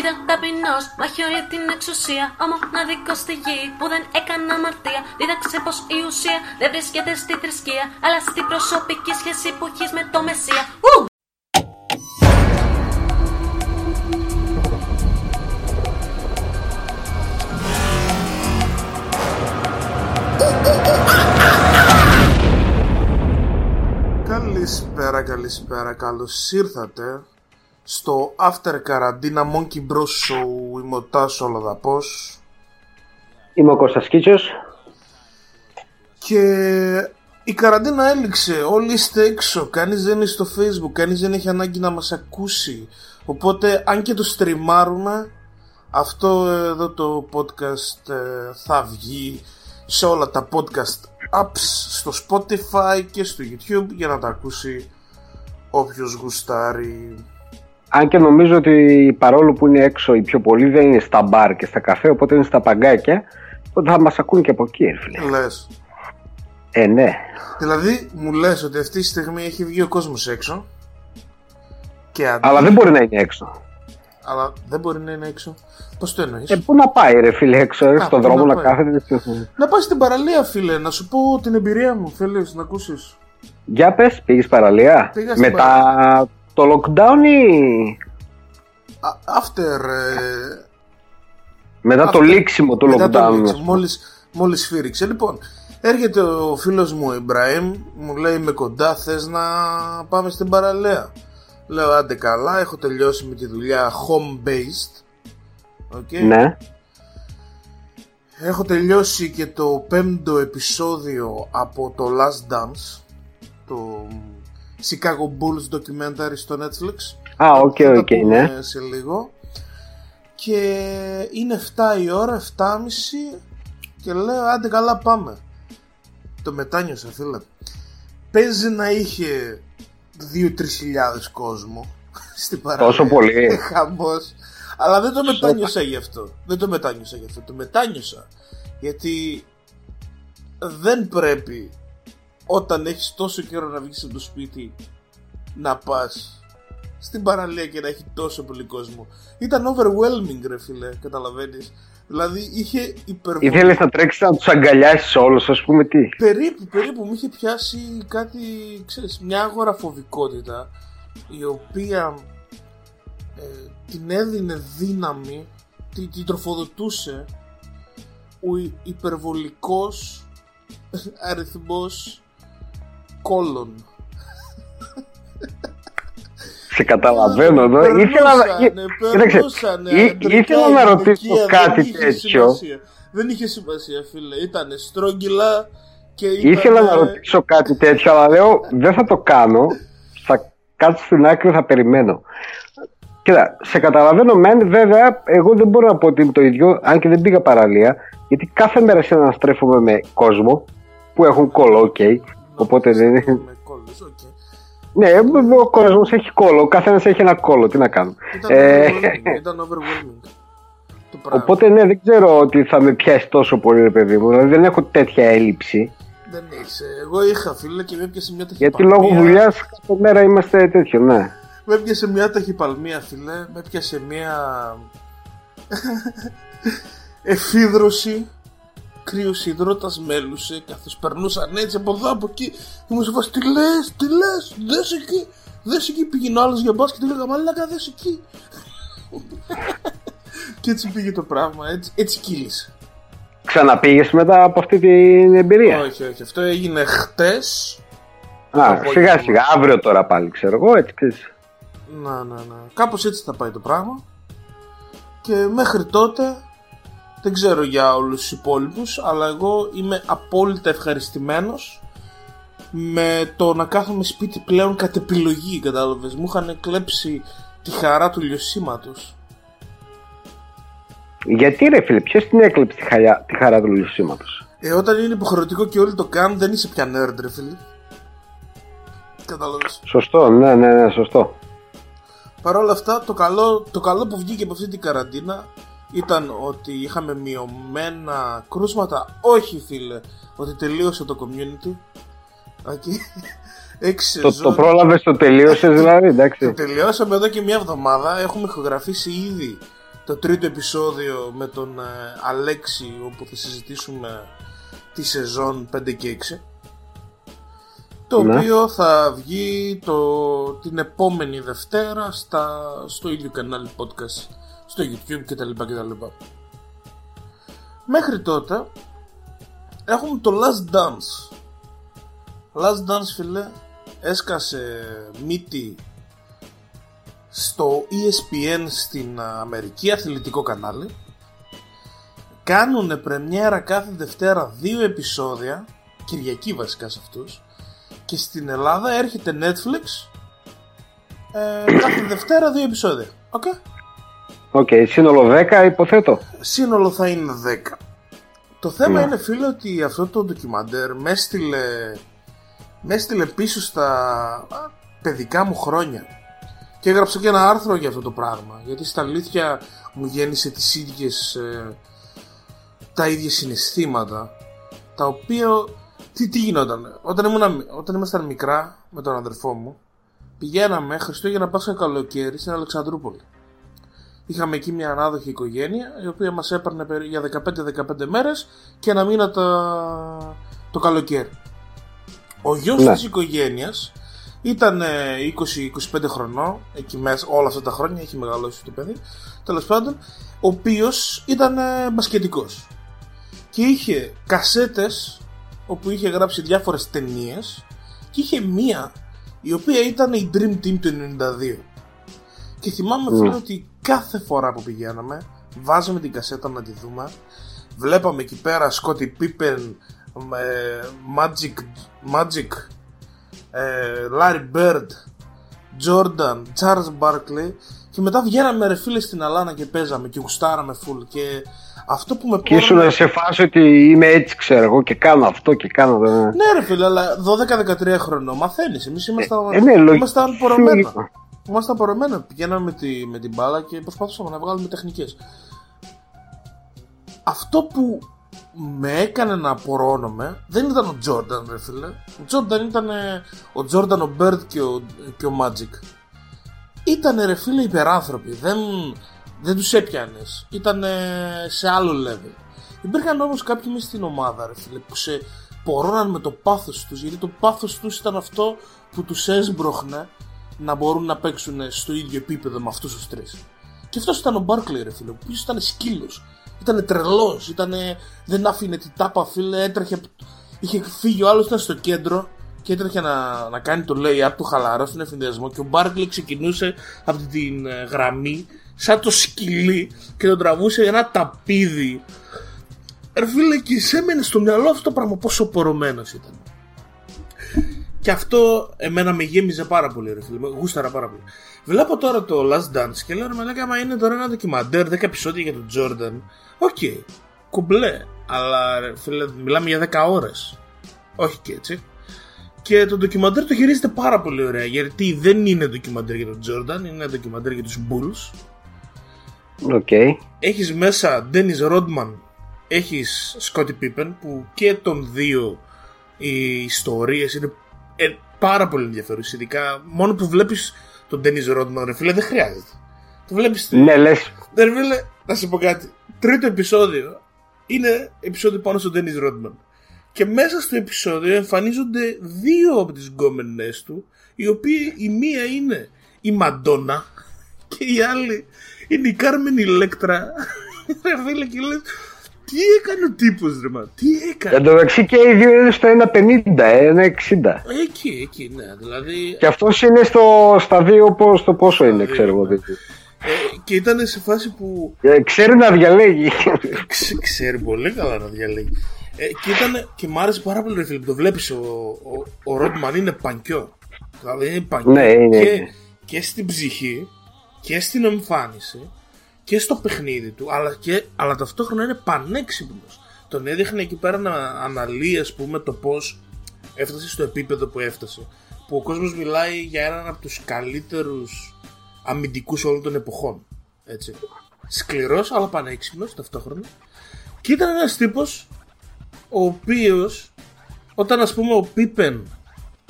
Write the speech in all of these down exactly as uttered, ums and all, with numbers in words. Ήταν ταπεινός, μάχιο για την εξουσία. Ο μοναδικός στη γη που δεν έκανε αμαρτία. Δίδαξε πως η ουσία δεν βρίσκεται στη θρησκεία, αλλά στην προσωπική σχέση που έχεις με το Μεσσία. Ου! Καλησπέρα, καλησπέρα, καλώς ήρθατε στο After Καραντίνα Monkey Bros Show. Είμαι ο Τάσος Ολοδαπός. Είμαι ο Κώστας Κίτσος. Και η καραντίνα έληξε, όλοι είστε έξω, κανείς δεν είναι στο Facebook, κανείς δεν έχει ανάγκη να μας ακούσει. Οπότε αν και το στριμάρουμε, αυτό εδώ το podcast θα βγει σε όλα τα podcast apps, στο Spotify και στο YouTube, για να τα ακούσει όποιος γουστάρει. Αν και νομίζω ότι παρόλο που είναι έξω οι πιο πολλοί δεν είναι στα μπαρ και στα καφέ, οπότε είναι στα παγκάκια, οπότε θα μας ακούν και από εκεί, φίλε. Λες. Ε, ναι. Δηλαδή μου λες ότι αυτή τη στιγμή έχει βγει ο κόσμος έξω και αντί... Αλλά δεν μπορεί να είναι έξω. Αλλά δεν μπορεί να είναι έξω. Πώς το εννοείς? Ε, πού να πάει ρε φίλε έξω, ε, στον δρόμο να, να κάθεται. Να πάει στην παραλία, φίλε, να σου πω την εμπειρία μου, θέλεις να ακούσεις? Για πες, πήγες παραλία? Πήγα στην μετά παραλία. Το lockdown ή... After... Μετά after... το λήξιμο του lockdown. Το λήξιμο, μόλις, μόλις φύριξε. Λοιπόν, έρχεται ο φίλος μου Ιμπραήμ, μου λέει με κοντά, θες να πάμε στην παραλία? Λέω άντε καλά, έχω τελειώσει με τη δουλειά home based. Okay. Ναι. Έχω τελειώσει και το πέμπτο επεισόδιο από το Last Dance, το Chicago Bulls documentary στο Netflix. Α, οκ, οκ, ναι. Σε λίγο. Και είναι εφτά η ώρα, εφτά και μισή, και λέω άντε καλά πάμε. Το μετάνιωσα, φίλε. Παίζει να είχε δύο με τρεις χιλιάδες κόσμο στην παραλία. Τόσο πολύ. Χαμός. Αλλά δεν το μετάνιωσα γι' αυτό. Δεν το μετάνιωσα γι' αυτό. Το μετάνιωσα γιατί δεν πρέπει όταν έχεις τόσο καιρό να βγεις από το σπίτι να πας στην παραλία και να έχει τόσο πολύ κόσμο. Ήταν overwhelming ρε φίλε, καταλαβαίνεις? Δηλαδή είχε υπερβολή. Ήθελες να τρέξεις να τους αγκαλιάσεις όλους, ας πούμε, τι? Περίπου, περίπου μου είχε πιάσει κάτι, ξέρεις, μια αγοραφοβικότητα η οποία ε, την έδινε δύναμη, την, την τροφοδοτούσε ο υπερβολικός αριθμός κόλλων. Σε καταλαβαίνω εδώ. Ήθελα, περνούσανε, Ή, αντρικά, ήθελα να ρωτήσω κάτι δεν τέτοιο. Σημασία. Δεν είχε σημασία, φίλε. Ήτανε στρόγγυλα και ήτανε... Ήθελα να ρωτήσω κάτι τέτοιο, αλλά λέω δεν θα το κάνω. Θα κάτσω στην άκρη, θα περιμένω. Κοίτα, σε καταλαβαίνω μεν, βέβαια, εγώ δεν μπορώ να πω ότι είναι το ίδιο, αν και δεν πήγα παραλία, γιατί κάθε μέρα σε αναστρέφομαι με κόσμο που έχουν κόλλο, οκ. Okay. Οπότε δεν είναι. Ναι, ο κόσμος έχει κόλλο, ο καθένας έχει ένα κόλλο, τι να κάνω. Ήταν ε... overwhelming, ήταν overwhelming. Οπότε ναι, δεν ξέρω ότι θα με πιάσει τόσο πολύ ρε παιδί μου, δηλαδή δεν έχω τέτοια έλλειψη. Δεν είσαι, εγώ είχα φίλε και με έπιασε μια ταχυπαλμία. Γιατί λόγω δουλειάς κάθε μέρα είμαστε τέτοιο, ναι. Με έπιασε μια ταχυπαλμία φίλε, με έπιασε μια εφίδρωση. Κρύος υδρότας μέλουσε, καθώς περνούσαν έτσι από εδώ από εκεί. Μου σου φας τι λες, τι λες, δες εκεί, δες εκεί. Πήγαινε ο άλλος για μπάσκετ και λέγαμε μαλάκα δες εκεί. Και έτσι πήγε το πράγμα, έτσι, έτσι κύλησε. Ξαναπήγες μετά από αυτή την εμπειρία? Όχι, όχι, αυτό έγινε χτες. Α, σιγά σιγά, αύριο τώρα πάλι ξέρω εγώ, έτσι ξέρεις. Να, να, να, κάπως έτσι θα πάει το πράγμα. Και μέχρι τότε... Δεν ξέρω για όλους τους υπόλοιπους, αλλά εγώ είμαι απόλυτα ευχαριστημένος με το να κάθομαι σπίτι πλέον κατ' επιλογή, κατάλαβες? Μου είχαν κλέψει τη χαρά του λιωσίματος. Γιατί ρε φίλε, ποιος την έκλεψε τη, χαλιά, τη χαρά του λιωσίματος? Ε, όταν είναι υποχρεωτικό και όλοι το κάνουν δεν είσαι πια nerd ρε φίλε. Κατάλαβες? Σωστό, ναι, ναι, ναι, σωστό. Παρ' όλα αυτά το καλό, το καλό που βγήκε από αυτή την καραντίνα ήταν ότι είχαμε μειωμένα κρούσματα. Όχι φίλε, ότι τελείωσε το community. Έξι το, το πρόλαβες, το τελείωσες δηλαδή, εντάξει. Τελειώσαμε εδώ και μια εβδομάδα. Έχουμε ηχογραφήσει ήδη το τρίτο επεισόδιο με τον ε, Αλέξη, όπου θα συζητήσουμε τη σεζόν πέντε και έξι, το ναι. οποίο θα βγει το, την επόμενη Δευτέρα στα, στο ίδιο κανάλι podcast, στο YouTube κτλ. κτλ. Μέχρι τότε έχουμε το Last Dance. Last Dance, φίλε, έσκασε μύτη στο ι ες πι εν στην Αμερική, αθλητικό κανάλι. Κάνουνε πρεμιέρα κάθε Δευτέρα δύο επεισόδια, Κυριακή βασικά σε αυτούς. Και στην Ελλάδα έρχεται Netflix ε, κάθε Δευτέρα δύο επεισόδια. Οκ. Okay? Οκ, okay, σύνολο δέκα υποθέτω. Σύνολο θα είναι δέκα. Το θέμα yeah. είναι, φίλε, ότι αυτό το ντοκιμαντέρ με έστειλε, με έστειλε πίσω στα παιδικά μου χρόνια. Και έγραψα και ένα άρθρο για αυτό το πράγμα, γιατί στα αλήθεια μου γέννησε τις ίδιες, ε, τα ίδια συναισθήματα, τα οποία... Τι, τι γινόταν, όταν, ήμουν, όταν ήμασταν μικρά με τον αδερφό μου, πηγαίναμε Χριστούγεννα, Πάσχα, καλοκαίρι στην Αλεξανδρούπολη. Είχαμε εκεί μια ανάδοχη οικογένεια, η οποία μας έπαιρνε για δεκαπέντε δεκαπέντε μέρες και ένα μήνα τα... το καλοκαίρι. Ο γιος ναι. της οικογένειας ήταν είκοσι με είκοσι πέντε χρονών, εκεί μέσα, όλα αυτά τα χρόνια έχει μεγαλώσει το παιδί, τέλος πάντων, ο οποίος ήταν μπασκετικός. Και είχε κασέτες όπου είχε γράψει διάφορες ταινίες και είχε μία η οποία ήταν η Dream Team του ενενήντα δύο. Και θυμάμαι mm. φίλε, ότι κάθε φορά που πηγαίναμε βάζαμε την κασέτα να τη δούμε. Βλέπαμε εκεί πέρα Scotty Pippen, Magic, Magic Larry Bird, Jordan, Charles Barkley. Και μετά βγαίναμε ρε φίλε στην Αλάνα και παίζαμε και γουστάραμε full. Και αυτό που με και ήσουν πόρνε... σε φάση ότι είμαι έτσι, ξέρω εγώ, και κάνω αυτό και κάνω. Δε... Ναι, ρε φίλε, αλλά δώδεκα δεκατρία χρονών μαθαίνεις. Εμείς ήμασταν, ε, ναι, ήμασταν πορωμένα. Ήμασταν πορωμένα. Πηγαίναμε με, τη, με την μπάλα και προσπαθούσαμε να βγάλουμε τεχνικές. Αυτό που με έκανε να απορώνομαι δεν ήταν ο Τζόρνταν, ρε φίλε. Ο Τζόρνταν ήταν ο Τζόρνταν, ο Μπέρντ και, και ο Μάτζικ. Ήτανε ρε φίλε υπεράνθρωποι. Δεν. Δεν τους έπιανες, ήταν σε άλλο level. Υπήρχαν όμως κάποιοι μες στην ομάδα ρε φίλε που σε πορώναν με το πάθος τους, γιατί το πάθος τους ήταν αυτό που τους έσμπροχνε να μπορούν να παίξουν στο ίδιο επίπεδο με αυτούς τους τρεις. Και αυτός ήταν ο Μπάρκλεϊ ρε φίλε, ο οποίος ήταν σκύλος, ήταν τρελός, ήτανε... δεν άφηνε την τάπα φίλε, έτρεχε, είχε φύγει ο άλλος, ήταν στο κέντρο και έτρεχε να, να κάνει το lay-up του χαλαρό στον εφηδιασμό και ο Μπάρκλεϊ ξεκινούσε από την γραμμή σαν το σκυλί και τον τραβούσε ένα ταπίδι. Ρε φίλε, και σε έμενε στο μυαλό αυτό το πράγμα, πόσο πορωμένος ήταν. Και αυτό εμένα με γέμιζε πάρα πολύ ρε φίλε, με γούσταρα πάρα πολύ. Βλέπω τώρα το Last Dance και λέω ρε μαλάκα, μα είναι τώρα ένα ντοκιμαντέρ δέκα επεισόδια για τον Τζόρνταν. Οκ, okay, κουμπλέ, αλλά ρε φίλε μιλάμε για δέκα ώρες. Όχι και έτσι. Και το ντοκιμαντέρ το χειρίζεται πάρα πολύ ωραία, γιατί δεν είναι ντοκιμαντέρ για τον Τζόρνταν, είναι ντοκιμαντέρ για τους Bulls. Okay. Έχεις μέσα Dennis Rodman, έχεις Scottie Pippen, που και των δύο οι ιστορίες είναι ε, πάρα πολύ ενδιαφέρουσες. Ειδικά μόνο που βλέπεις τον Dennis Rodman ρε φίλε δεν χρειάζεται. Το βλέπεις. Ναι, λες. Ρε φίλε, να σου πω κάτι. Τρίτο επεισόδιο είναι επεισόδιο πάνω στον Dennis Rodman. Και μέσα στο επεισόδιο εμφανίζονται δύο από τις γκόμενες του, οι οποίοι η μία είναι η Madonna και η άλλη είναι η Carmen Electra. Ρε φίλε, και λες, τι έκανε ο τύπος ρε μα, τι έκανε. Εν τω μεταξύ και οι δύο είναι στο ένα πενήντα, ένα εξήντα. Εκεί, εκεί, ναι, δηλαδή. Και αυτός είναι στο, στα δύο, στο πόσο είναι, ξέρω εγώ. Ε, και ήταν σε φάση που. Ε, ξέρει να διαλέγει. Ξε, ξέρει πολύ καλά να διαλέγει. Ε, και, ήταν, και μ' άρεσε πάρα πολύ ρε φίλε, το βλέπεις, ο, ο, ο Rodman είναι πανκιό. Δηλαδή είναι πανκιό, ναι, είναι. Και, και στην ψυχή και στην εμφάνιση και στο παιχνίδι του, αλλά, και, αλλά ταυτόχρονα είναι πανέξυπνος. Τον έδειχνε εκεί πέρα να αναλύει, ας πούμε, το πώς έφτασε στο επίπεδο που έφτασε, που ο κόσμος μιλάει για έναν από τους καλύτερους αμυντικούς όλων των εποχών, έτσι. Σκληρός αλλά πανέξυπνος ταυτόχρονα. Και ήταν ένας τύπος ο οποίος, όταν ας πούμε ο Πίπεν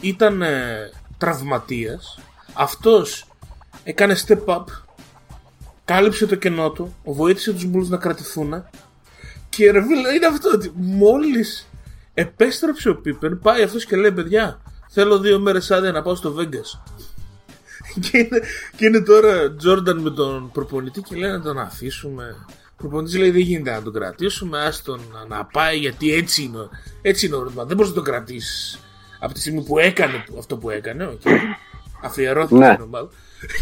ήταν ε, τραυματίας, αυτός έκανε step up, κάλυψε το κενό του, βοήθησε τους Bulls να κρατηθούν. Και ρε φίλε, είναι αυτό ότι μόλις επέστρεψε ο Pippen, πάει αυτός και λέει: παιδιά, θέλω δύο μέρες άδεια να πάω στο Vegas. Και είναι, και είναι τώρα Jordan με τον προπονητή και λέει να τον αφήσουμε. Ο προπονητής λέει: δεν γίνεται να τον κρατήσουμε, ας τον να πάει, γιατί έτσι είναι, έτσι είναι ο Rodman. Δεν μπορείς να τον κρατήσεις από τη στιγμή που έκανε αυτό που έκανε. Okay. Αφιερώθηκε ναι. στην ομάδα.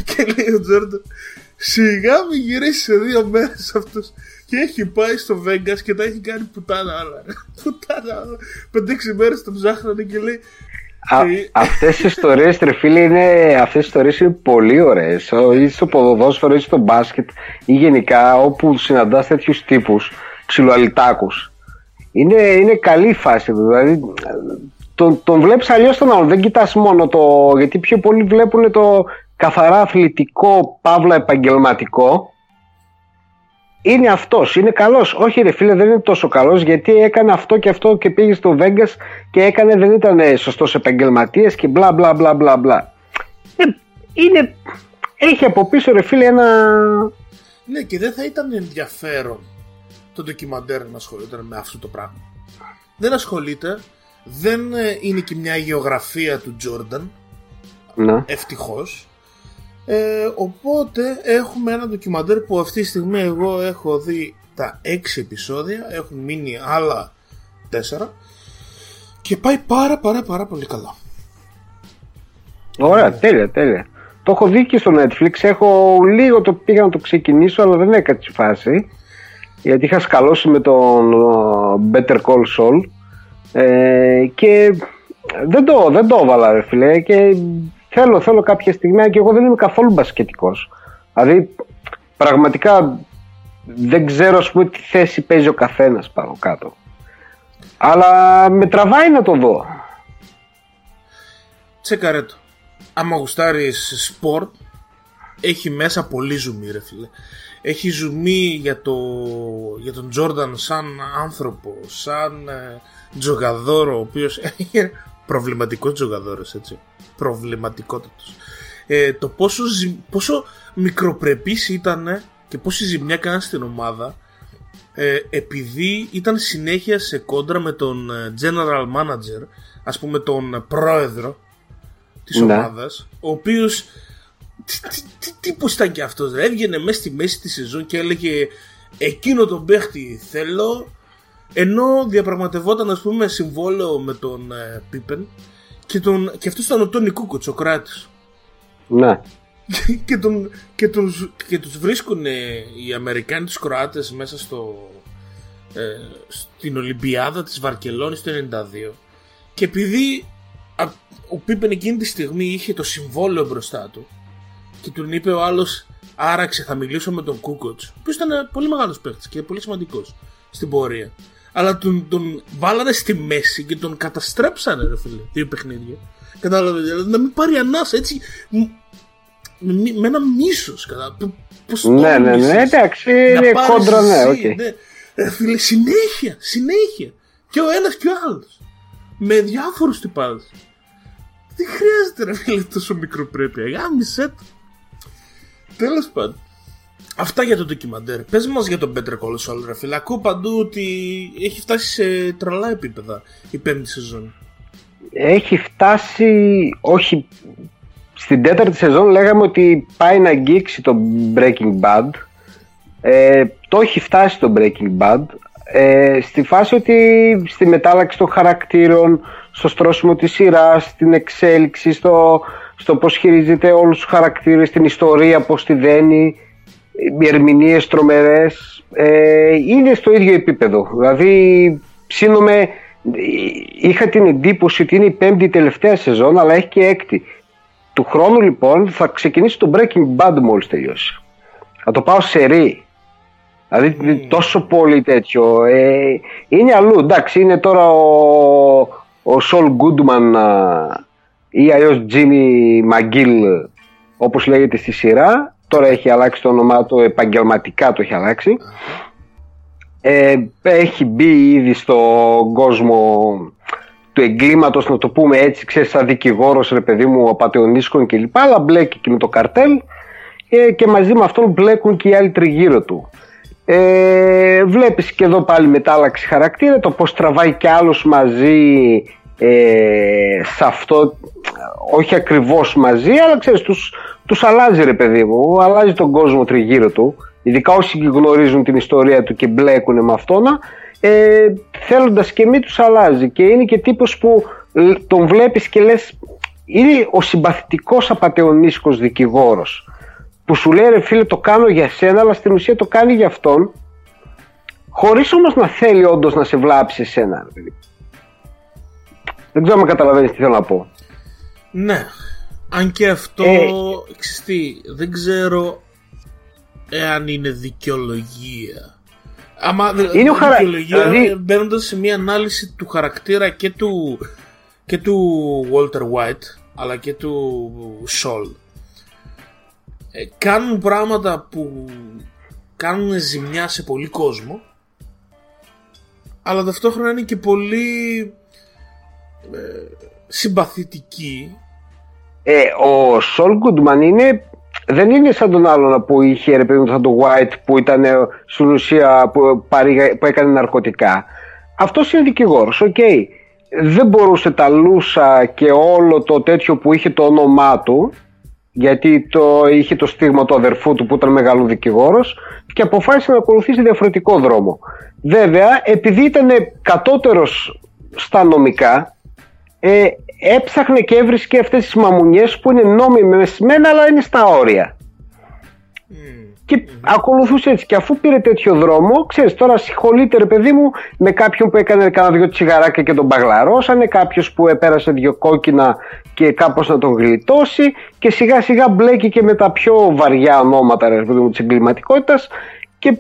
Και λέει ο Jordan: σιγά μην γυρίσει σε δύο μέρες αυτός. Και έχει πάει στο Vegas και τα έχει κάνει πουτάνα άλλα. Πουτάνα άλλα. Πέντε έξι μέρες τον ψάχνανε και λέει. Α, αυτές οι ιστορίες, τρε φίλοι, είναι, αυτές οι ιστορίες είναι πολύ ωραίες. Ή στο ποδοδόσφαιρο, ή στο μπάσκετ, ή γενικά όπου συναντάς τέτοιους τύπους, ξυλοαλυτάκους. Είναι, είναι καλή φάση, δηλαδή. Τον, τον βλέπεις αλλιώς τον άλλον. Δεν κοιτάς μόνο το. Γιατί πιο πολλοί βλέπουν το καθαρά αθλητικό, παύλα επαγγελματικό. Είναι αυτός, είναι καλός. Όχι ρε φίλε, δεν είναι τόσο καλός, γιατί έκανε αυτό και αυτό και πήγε στο Vegas και έκανε, δεν ήταν σωστός επαγγελματίας και μπλα μπλα μπλα μπλα μπλα. Είναι, έχει από πίσω ρε φίλε ένα... Ναι, και δεν θα ήταν ενδιαφέρον το ντοκιμαντέρ να ασχολείται με αυτό το πράγμα. Δεν ασχολείται, δεν είναι και μια γεωγραφία του Τζόρνταν. Να. Ευτυχώς. Ε, οπότε έχουμε ένα ντοκιμαντέρ που αυτή τη στιγμή εγώ έχω δει τα έξι επεισόδια, έχουν μείνει άλλα τέσσερα και πάει πάρα πάρα πάρα πολύ καλά. Ωραία, τέλεια, τέλεια. Το έχω δει και στο Netflix, έχω λίγο το πήγα να το ξεκινήσω αλλά δεν έκανα τη φάση γιατί είχα σκαλώσει με τον Better Call Saul ε, και δεν το, δεν το έβαλα ρε φίλε και... Θέλω, θέλω κάποια στιγμή και εγώ δεν είμαι καθόλου μπασκετικός. Δηλαδή, πραγματικά δεν ξέρω, ας πούμε, τι θέση παίζει ο καθένας πάνω κάτω. Αλλά με τραβάει να το δω. Τσέκαρε το. Άμα γουστάρεις σπορ, έχει μέσα πολύ ζουμί, ρε φίλε. Έχει ζουμί για, το, για τον Τζόρνταν σαν άνθρωπο, σαν ε, τζογαδόρο, ο οποίος... προβληματικός τζογαδόρος, έτσι. Προβληματικότατος. Ε, το πόσο, ζη... πόσο μικροπρεπής ήταν και πόση ζημιά κάναν στην ομάδα ε, επειδή ήταν συνέχεια σε κόντρα με τον general manager, ας πούμε τον πρόεδρο της ναι. ομάδας, ο οποίος τι, τι, τι τύπος ήταν και αυτός, ρε. Έβγαινε μέσα στη μέση της σεζόν και έλεγε εκείνο τον παίχτη θέλω, ενώ διαπραγματευόταν ας πούμε συμβόλαιο με τον ε, Pippen και, τον, και αυτός ήταν ο Τόνι Κούκοτς, ο Κράτης. Ναι. Και, και, τον, και, τους, και τους βρίσκουν ε, οι Αμερικάνοι τους Κροάτες μέσα στο, ε, στην Ολυμπιάδα της Βαρκελόνης το ενενήντα δύο και επειδή α, ο Pippen εκείνη τη στιγμή είχε το συμβόλαιο μπροστά του και του είπε ο άλλος άραξε θα μιλήσω με τον Κούκοτς, ο οποίος ήταν πολύ μεγάλος παίκτης και πολύ σημαντικός στην πορεία. Αλλά τον, τον βάλανε στη μέση και τον καταστρέψανε ρε φίλε δύο παιχνίδια. Κατάλαβε, δηλαδή να μην πάρει ανάσα έτσι με, με ένα μίσος. Πώς το ναι, ναι, ναι, εντάξει, είναι κόντρα, ναι, okay. ναι. Ρε φίλε, συνέχεια, συνέχεια. Και ο ένας και ο άλλος. Με διάφορους τυπάδες. Δεν χρειάζεται ρε φίλε τόσο μικροπρέπεια. Γάμισε το. Τέλος πάντων. Αυτά για το ντοκιμαντέρ. Πες μας για τον Better Call Saul, ρε φίλε. Ακούω παντού ότι έχει φτάσει σε τρελά επίπεδα η πέμπτη σεζόν. Έχει φτάσει, όχι, στην τέταρτη σεζόν λέγαμε ότι πάει να αγγίξει το Breaking Bad. Ε, το έχει φτάσει το Breaking Bad. Ε, στη φάση ότι στη μετάλλαξη των χαρακτήρων, στο στρώσιμο της σειράς, στην εξέλιξη, στο, στο πώς χειρίζεται όλους τους χαρακτήρες, την ιστορία, πώς τη δένει. Οι ερμηνείες τρομερές ε, είναι στο ίδιο επίπεδο. Δηλαδή ψήνομαι, είχα την εντύπωση ότι είναι η πέμπτη τελευταία σεζόν, αλλά έχει και έκτη. Του χρόνου λοιπόν θα ξεκινήσει το Breaking Bad μόλις τελειώσει. Θα το πάω σε ρί. Δηλαδή mm. τόσο πολύ τέτοιο ε, είναι αλλού, εντάξει είναι τώρα ο, ο Saul Goodman ή αλλιώς Jimmy McGill όπως λέγεται στη σειρά. Τώρα έχει αλλάξει το όνομά του, επαγγελματικά το έχει αλλάξει. Ε, έχει μπει ήδη στον κόσμο του εγκλήματος, να το πούμε έτσι, ξέρεις, σαν δικηγόρος, ρε παιδί μου, απατεωνίσκων κλπ. Αλλά μπλέκει και με το καρτέλ. ε, και μαζί με αυτόν μπλέκουν και οι άλλοι τριγύρω του. Ε, βλέπεις και εδώ πάλι μετάλλαξη χαρακτήρα, το πως τραβάει και άλλους μαζί ε, σε αυτό, όχι ακριβώς μαζί, αλλά ξέρεις τους, τους αλλάζει ρε παιδί μου, αλλάζει τον κόσμο τριγύρω του, ειδικά όσοι γνωρίζουν την ιστορία του και μπλέκουν με αυτόνα, ε, θέλοντας και μη τους αλλάζει, και είναι και τύπος που τον βλέπεις και λες είναι ο συμπαθητικός απατεωνίσκος δικηγόρος που σου λέει ρε φίλε το κάνω για σένα, αλλά στην ουσία το κάνει για αυτόν, χωρίς όμως να θέλει όντως να σε βλάψει εσένα. Δεν ξέρω αν καταλαβαίνεις τι θέλω να πω. Ναι, αν και αυτό ε... ξυστή, δεν ξέρω εάν είναι δικαιολογία. Άμα είναι χαρα... δικαιολογία δηλαδή... μπαίνοντας σε μια ανάλυση του χαρακτήρα και του, και του Walter White αλλά και του Saul. Ε, κάνουν πράγματα που κάνουν ζημιά σε πολύ κόσμο, αλλά ταυτόχρονα είναι και πολύ ε, συμπαθητικοί. Ε, ο Σολ Γκούντμαν είναι, δεν είναι σαν τον άλλον που είχε ρε παιδί, σαν τον White που ήταν στην ουσία που, παρήγα, που έκανε ναρκωτικά. Αυτός είναι δικηγόρος, οκ. Okay. Δεν μπορούσε τα λούσα και όλο το τέτοιο που είχε το όνομά του, γιατί το, είχε το στίγμα του αδερφού του που ήταν μεγάλο δικηγόρος, και αποφάσισε να ακολουθήσει διαφορετικό δρόμο. Βέβαια, επειδή ήταν κατώτερος στα νομικά, ε, έψαχνε και έβρισκε αυτές τις μαμουνιές που είναι νόμιμες μεν, αλλά είναι στα όρια. Mm. Και mm. ακολουθούσε έτσι. Και αφού πήρε τέτοιο δρόμο, ξέρεις, τώρα συγχωλείται ρε παιδί μου με κάποιον που έκανε κάνα δυο τσιγαράκια και τον παγλαρώσανε, κάποιος που επέρασε δυο κόκκινα και κάπως να τον γλιτώσει, και σιγά σιγά μπλέκει και με τα πιο βαριά ονόματα ρε παιδί μου της εγκληματικότητας, και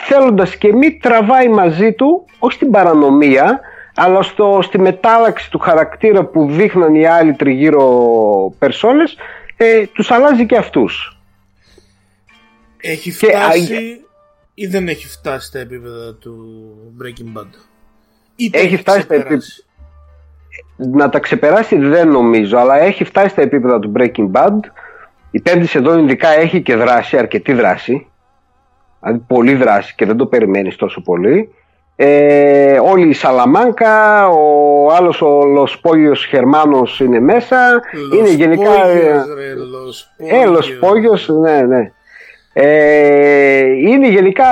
θέλοντας και μη τραβάει μαζί του, όχι στην παρανομία, αλλά στο, στη μετάλλαξη του χαρακτήρα που δείχναν οι άλλοι τριγύρω περσόνες, ε, τους αλλάζει και αυτούς. Έχει φτάσει και... ή δεν έχει φτάσει στα επίπεδα του Breaking Bad? Είτε έχει φτάσει στα επίπεδα. Να τα ξεπεράσει δεν νομίζω, αλλά έχει φτάσει στα επίπεδα του Breaking Bad. Η πέμπτη εδώ ειδικά έχει και δράση, αρκετή δράση. Δηλαδή πολλή δράση και δεν το περιμένεις τόσο πολύ. Ε, όλη η Σαλαμάνκα, ο άλλος ο Λοσπόγιος Χερμάνος είναι μέσα. Λος είναι γενικά. Ρε, Λοσπόγιος. Ε, Λοσπόγιος, ναι, ναι. Ε, είναι γενικά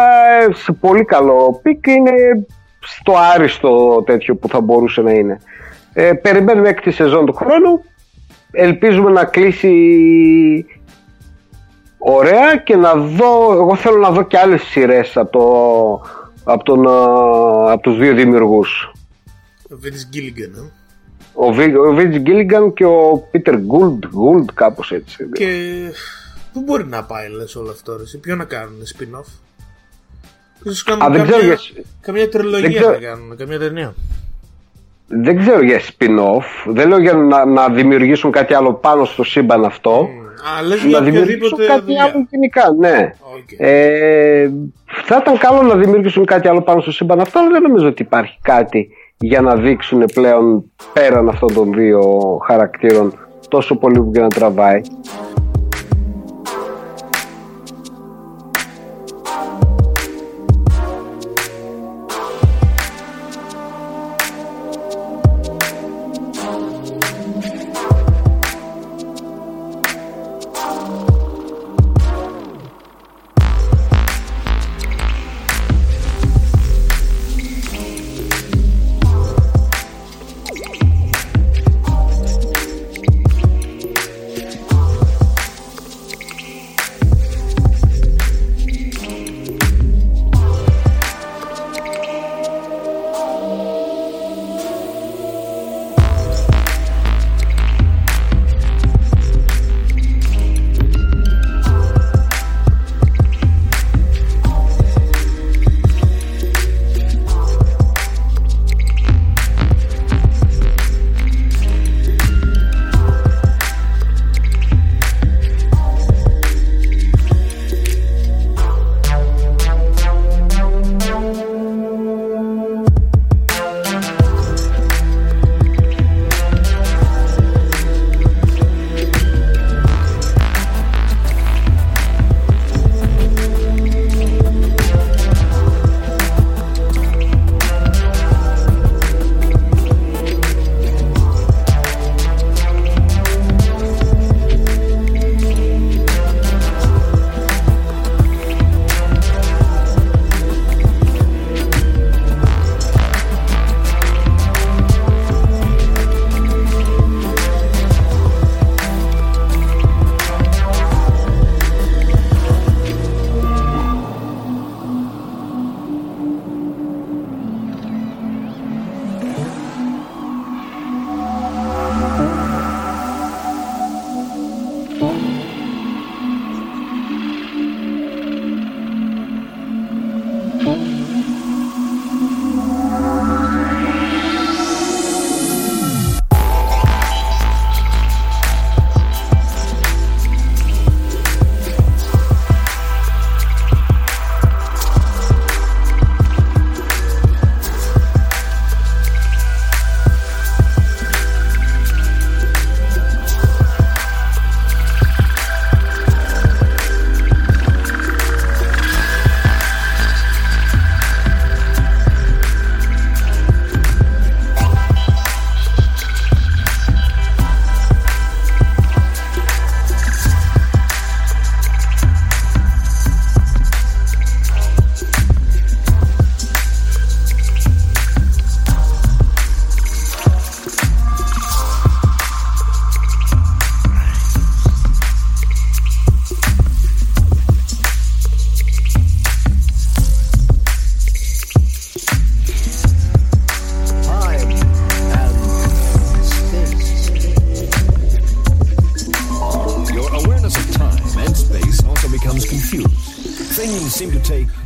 σε πολύ καλό πικ, είναι στο άριστο τέτοιο που θα μπορούσε να είναι. Ε, περιμένουμε έκτη σεζόν του χρόνου, ελπίζουμε να κλείσει ωραία και να δω, εγώ θέλω να δω και άλλες σειρές από, το, από, τον, από τους δύο δημιουργούς, ο Vince Gilligan, ε? ο, Βι, ο Vince Gilligan και ο Peter Gould, Gould κάπως έτσι. Και... πού μπορεί να πάει λες όλο αυτό ρε, ποιο να κάνουν spin-off? Ίσως κάνουν Α, καμιά, για... καμιά τριλογία ξέρω... να κάνουν, καμιά ταινία. Δεν ξέρω για spin-off, δεν λέω για να, να δημιουργήσουν κάτι άλλο πάνω στο σύμπαν αυτό. Mm. Α, λες να δημιουργήσουν κάτι δουλειά. Άλλο γενικά, ναι. Okay. Ε, θα ήταν καλό να δημιουργήσουν κάτι άλλο πάνω στο σύμπαν αυτό, αλλά δεν νομίζω ότι υπάρχει κάτι για να δείξουν πλέον πέραν αυτών των δύο χαρακτήρων τόσο πολύ που και να τραβάει.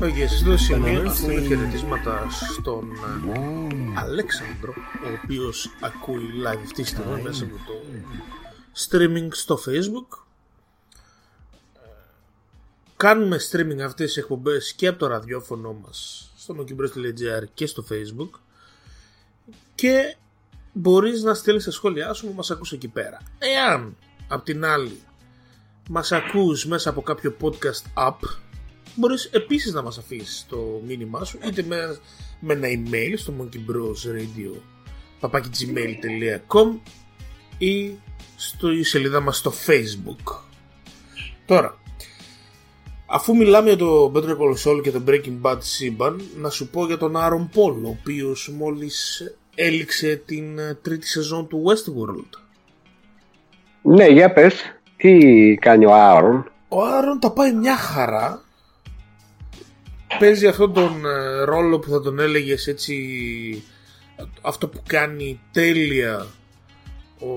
Ο γεστός σημείο αφήνει χαιρετίσματα στον Αλέξανδρο, ο οποίος ακούει live αυτή τη στιγμή μέσα από το streaming στο Facebook. Κάνουμε streaming αυτές τις εκπομπές και από το ραδιόφωνο μας στο monkey bros dot g r και στο Facebook, και μπορείς να στείλεις τα σχόλιά σου που μας ακούς εκεί πέρα. Εάν απ' την άλλη μας ακούς μέσα από κάποιο podcast app, μπορείς επίσης να μας αφήσεις το μήνυμά σου είτε με, με ένα email στο monkey bros radio at gmail dot com ή στη σελίδα μας στο Facebook. Τώρα, αφού μιλάμε για το Better Call Saul και το Breaking Bad σύμπαν, να σου πω για τον Aaron Paul, ο οποίος μόλις έληξε την τρίτη σεζόν του Westworld. Ναι, για πες, τι κάνει ο Aaron? Ο Aaron τα πάει μια χαρά. Παίζει αυτόν τον ρόλο που θα τον έλεγες έτσι, αυτό που κάνει τέλεια ο...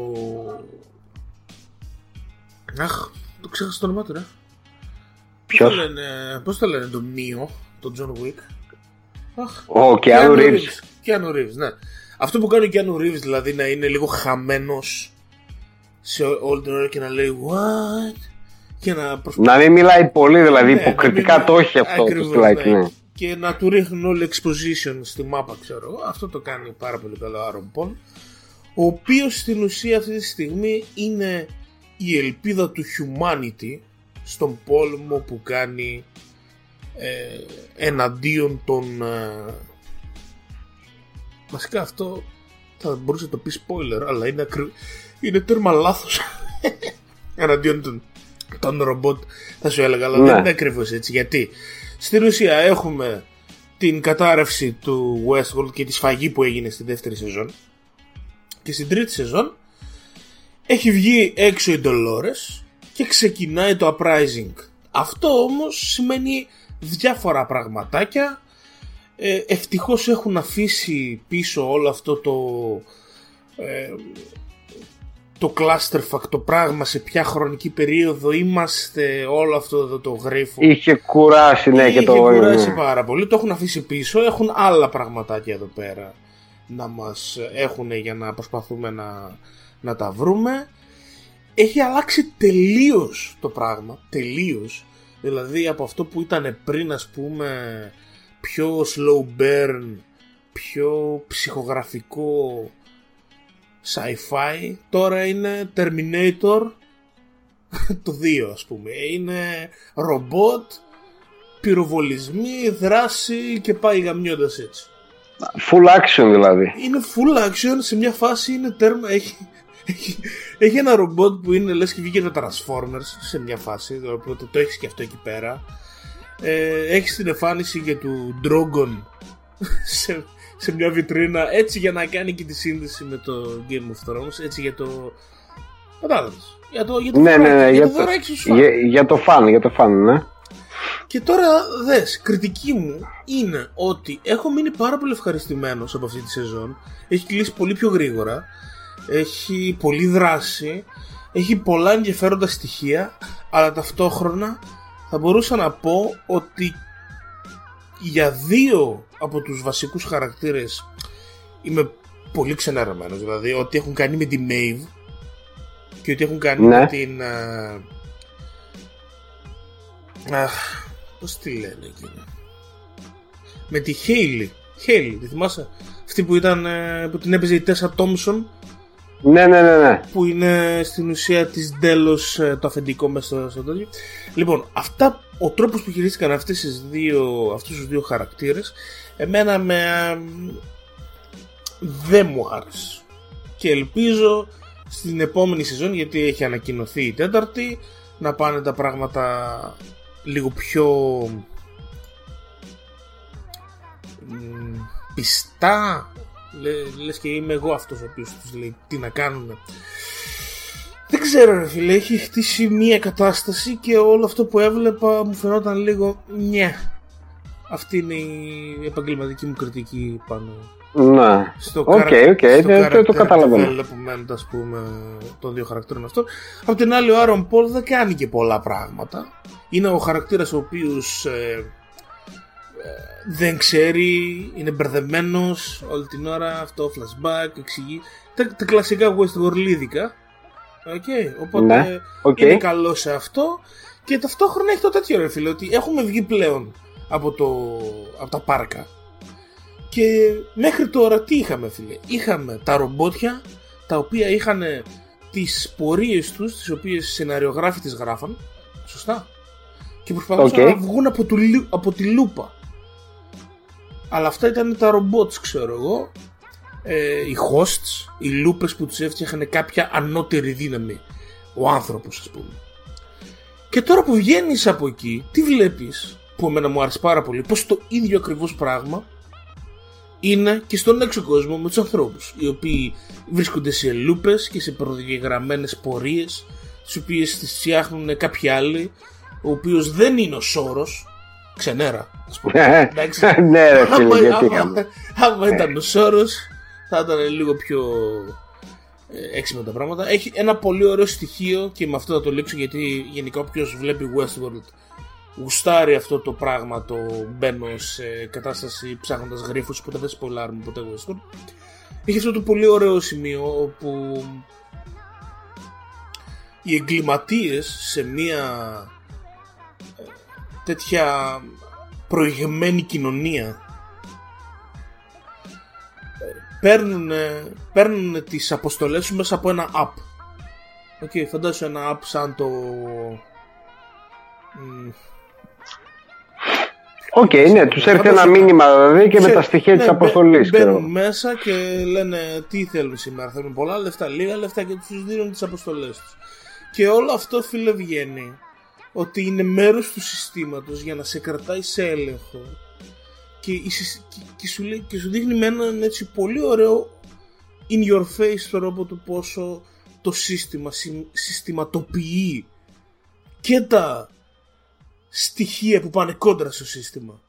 Αχ, το ξέχασα το όνομά του, ρε. Ποιος? Πώς το λένε, πώς το λένε τον Νίο, τον John Wick? Ο Keanu Reeves. Keanu Reeves, ναι. Αυτό που κάνει ο Keanu Reeves, δηλαδή να είναι λίγο χαμένος σε όλη την ώρα και να λέει what, και να, προσπαθεί... να μην μιλάει πολύ, δηλαδή, ναι, υποκριτικά, μην... το όχι αυτό. Ακριβώς, το like, ναι. Ναι. Και να του ρίχνουν όλη exposition στη μάπα, ξέρω. Αυτό το κάνει πάρα πολύ καλό Άρον Πολ, ο οποίος στην ουσία αυτή τη στιγμή είναι η ελπίδα του humanity στον πόλεμο που κάνει ε, εναντίον των ε, βασικά αυτό θα μπορούσε να το πει spoiler, αλλά είναι, ακρι... είναι τέρμα λάθος εναντίον των, των ρομπότ, θα σου έλεγα, αλλά ναι, δεν είναι ακριβώς έτσι, γιατί στην ουσία έχουμε την κατάρρευση του Westworld και τη σφαγή που έγινε στη δεύτερη σεζόν, και στην τρίτη σεζόν έχει βγει έξω η Dolores και ξεκινάει το uprising. Αυτό όμως σημαίνει διάφορα πραγματάκια. Ε, ευτυχώς έχουν αφήσει πίσω όλο αυτό το ε, το clusterfuck, το πράγμα, σε ποια χρονική περίοδο είμαστε, όλο αυτό εδώ το γρίφο. Είχε κουράσει, ναι, και το είχε κουράσει πάρα πολύ. Το έχουν αφήσει πίσω, έχουν άλλα πραγματάκια εδώ πέρα να μας έχουν για να προσπαθούμε να, να τα βρούμε. Έχει αλλάξει τελείως το πράγμα, τελείως. Δηλαδή από αυτό που ήταν πριν, ας πούμε, πιο slow burn, πιο ψυχογραφικό sci-fi, τώρα είναι Terminator το δύο, ας πούμε. Είναι ρομπότ, πυροβολισμοί, δράση και πάει γαμιώντας έτσι. Full action δηλαδή. Είναι full action, σε μια φάση είναι τέρμα, έχει... Έχει, έχει ένα ρομπότ που είναι λες και βγήκε το Transformers σε μια φάση, οπότε το έχεις και αυτό εκεί πέρα. ε, Έχεις την εμφάνιση για του Drogon σε, σε μια βιτρίνα, έτσι για να κάνει και τη σύνδεση με το Game of Thrones, έτσι για το... Κατάλαβες, για το δωράκι σου. Για το φαν, για το φαν, ναι. Και τώρα δες, κριτική μου είναι ότι έχω μείνει πάρα πολύ ευχαριστημένος από αυτή τη σεζόν. Έχει κλείσει πολύ πιο γρήγορα, έχει πολλή δράση, έχει πολλά ενδιαφέροντα στοιχεία, αλλά ταυτόχρονα θα μπορούσα να πω ότι για δύο από τους βασικούς χαρακτήρες είμαι πολύ ξενερωμένος. Δηλαδή ότι έχουν κάνει με τη Maeve και ότι έχουν κάνει, ναι, με την α, α, πώς τη λένε εκείνα, με τη Hayley. Hayley, τη θυμάσαι? Αυτή που, ήταν, που την έπαιζε η Tessa Thompson. Ναι, ναι, ναι, ναι. Που είναι στην ουσία της Ντέλος, το αφεντικό μέσα στο τέτοιο. Λοιπόν, αυτά, ο τρόπος που χειρίστηκαν αυτές τις δύο, αυτούς τους δύο χαρακτήρες, εμένα με δεν μου άρεσε. Και ελπίζω στην επόμενη σεζόν, γιατί έχει ανακοινωθεί η τέταρτη, να πάνε τα πράγματα λίγο πιο πιστά. Λε, λες και είμαι εγώ αυτός ο οποίος τους λέει τι να κάνουμε. Δεν ξέρω, ρε φίλε, έχει χτίσει μία κατάσταση και όλο αυτό που έβλεπα μου φαινόταν λίγο ναι. Αυτή είναι η επαγγελματική μου κριτική πάνω. Ναι, οκ, οκ, το καταλαβαίνω. Ας πούμε, των δύο χαρακτήρων αυτό. Απ' την άλλη ο Άρον Πολ δεν κάνει και πολλά πράγματα. Είναι ο χαρακτήρας ο οποίος ε, δεν ξέρει, είναι μπερδεμένος όλη την ώρα, αυτό flashback, εξηγεί τα, τα κλασικά Westworld-λίδικα. Okay, οπότε ναι, okay. είναι καλό σε αυτό. Και ταυτόχρονα έχει το τέτοιο ρε φίλε, ότι έχουμε βγει πλέον από, το, από τα πάρκα. Και μέχρι τώρα τι είχαμε φίλε? Είχαμε τα ρομπότια, τα οποία είχαν τις πορείες τους, τις οποίες οι σεναριογράφοι τις γράφαν. Σωστά. Και προσπαθούσαν okay. να βγουν από, του, από τη λούπα. Αλλά αυτά ήταν τα ρομπότς ξέρω εγώ. Ε, οι hosts, οι λούπες που τους έφτιαχναν κάποια ανώτερη δύναμη, ο άνθρωπος ας πούμε. Και τώρα που βγαίνεις από εκεί, τι βλέπεις? Που εμένα μου άρεσε πάρα πολύ, πως το ίδιο ακριβώς πράγμα είναι και στον έξω κόσμο με τους ανθρώπους, οι οποίοι βρίσκονται σε λούπες και σε προδιαγραμμένες πορείες, τις οποίες τις φτιάχνουν κάποιοι άλλοι, ο οποίος δεν είναι ο Σόρος. Ξενέρα ας πούμε. Ναι ρε φίλε, γιατί είχαμε, άμα ήταν ο Σόρος θα ήταν λίγο πιο έξυπνα τα πράγματα. Έχει ένα πολύ ωραίο στοιχείο και με αυτό θα το λήξω, γιατί γενικά όποιος βλέπει Westworld γουστάρει αυτό το πράγμα. Το μπαίνω σε κατάσταση ψάχνοντας γρίφους, ποτέ δεν σπολάρουμε ποτέ Westworld. Έχει αυτό το πολύ ωραίο σημείο όπου οι εγκληματίες σε μια τέτοια προηγμένη κοινωνία παίρνουν, παίρνουν τις αποστολές μέσα από ένα app. Okay, φαντάσου ένα app σαν το... Οκ, okay, ναι, τους έρχεται ένα μήνυμα δηλαδή και με τα στοιχεία ναι, της αποστολής. Μπαίνουν μέσα και λένε τι θέλουν σήμερα, θέλουν πολλά λεφτά, λίγα λεφτά, και τους δίνουν τις αποστολές τους. Και όλο αυτό φίλε βγαίνει ότι είναι μέρος του συστήματος για να σε κρατάει σε έλεγχο. Και, και, και, σου, λέει, και σου δείχνει με έναν έτσι πολύ ωραίο in your face τρόπο του πόσο το σύστημα συ, συστηματοποιεί και τα στοιχεία που πάνε κόντρα στο σύστημα.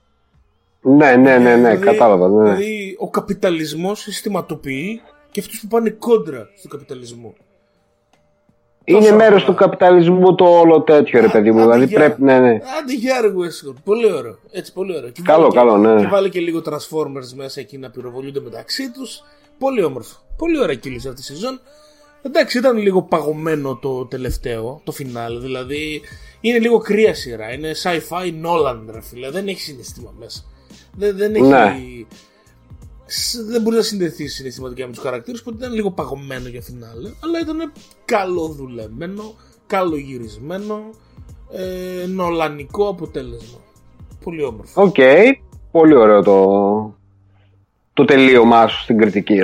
Ναι, ναι, ναι, ναι, κατάλαβα. Ναι. Δηλαδή ο καπιταλισμός συστηματοποιεί και αυτούς που πάνε κόντρα στον καπιταλισμό. Είναι μέρος του καπιταλισμού το όλο τέτοιο ρε παιδί μου. Δηλαδή πρέπει να είναι. Άντε για ρε Westworld. Πολύ ωραίο. Έτσι, πολύ ωραίο. Καλό, καλό, ναι. Και βάλε και λίγο Transformers μέσα εκεί να πυροβολούνται μεταξύ τους. Πολύ όμορφο. Πολύ ωραία κύλησε αυτή τη σεζόν. Εντάξει, ήταν λίγο παγωμένο το τελευταίο, το φινάλ. Δηλαδή είναι λίγο κρύα σειρά. Είναι sci-fi Nolan ρε φίλε. Δεν έχει συναισθήμα μέσα. Δεν, δεν έχει. Ναι. Δεν μπορεί να συνδεθεί συναισθηματικά με τους χαρακτήρες, που ήταν λίγο παγωμένο για φινάλε, αλλά ήταν καλό δουλεμένο, καλό γυρισμένο, ε, νολανικό αποτέλεσμα. Πολύ όμορφο. Οκ, okay. πολύ ωραίο το, το τελείωμά σου στην κριτική.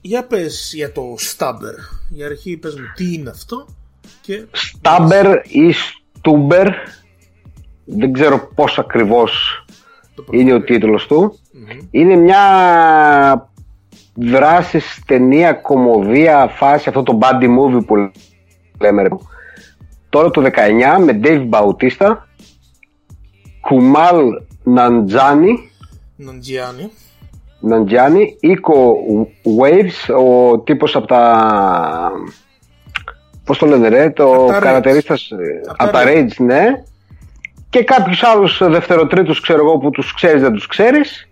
Για πες για το Stumbler. Για αρχή πες μου τι είναι αυτό και... Stumbler ή Stumbler, δεν ξέρω πώς ακριβώς είναι ο τίτλος του. Mm-hmm. Είναι μια δράση, ταινία, κομμωδία, φάση, αυτό το buddy movie που λέμε. Τώρα το δεκαεννιά με Dave Bautista, Kumail Nanjiani, Nanjiani, Nanjiani, Eco Waves, ο τύπος από τα... Πώς το λένε ρε, το καρατερίστας από τα Rage, ναι. Και κάποιους άλλους δευτεροτρίτους ξέρω εγώ που τους ξέρεις δεν τους ξέρεις.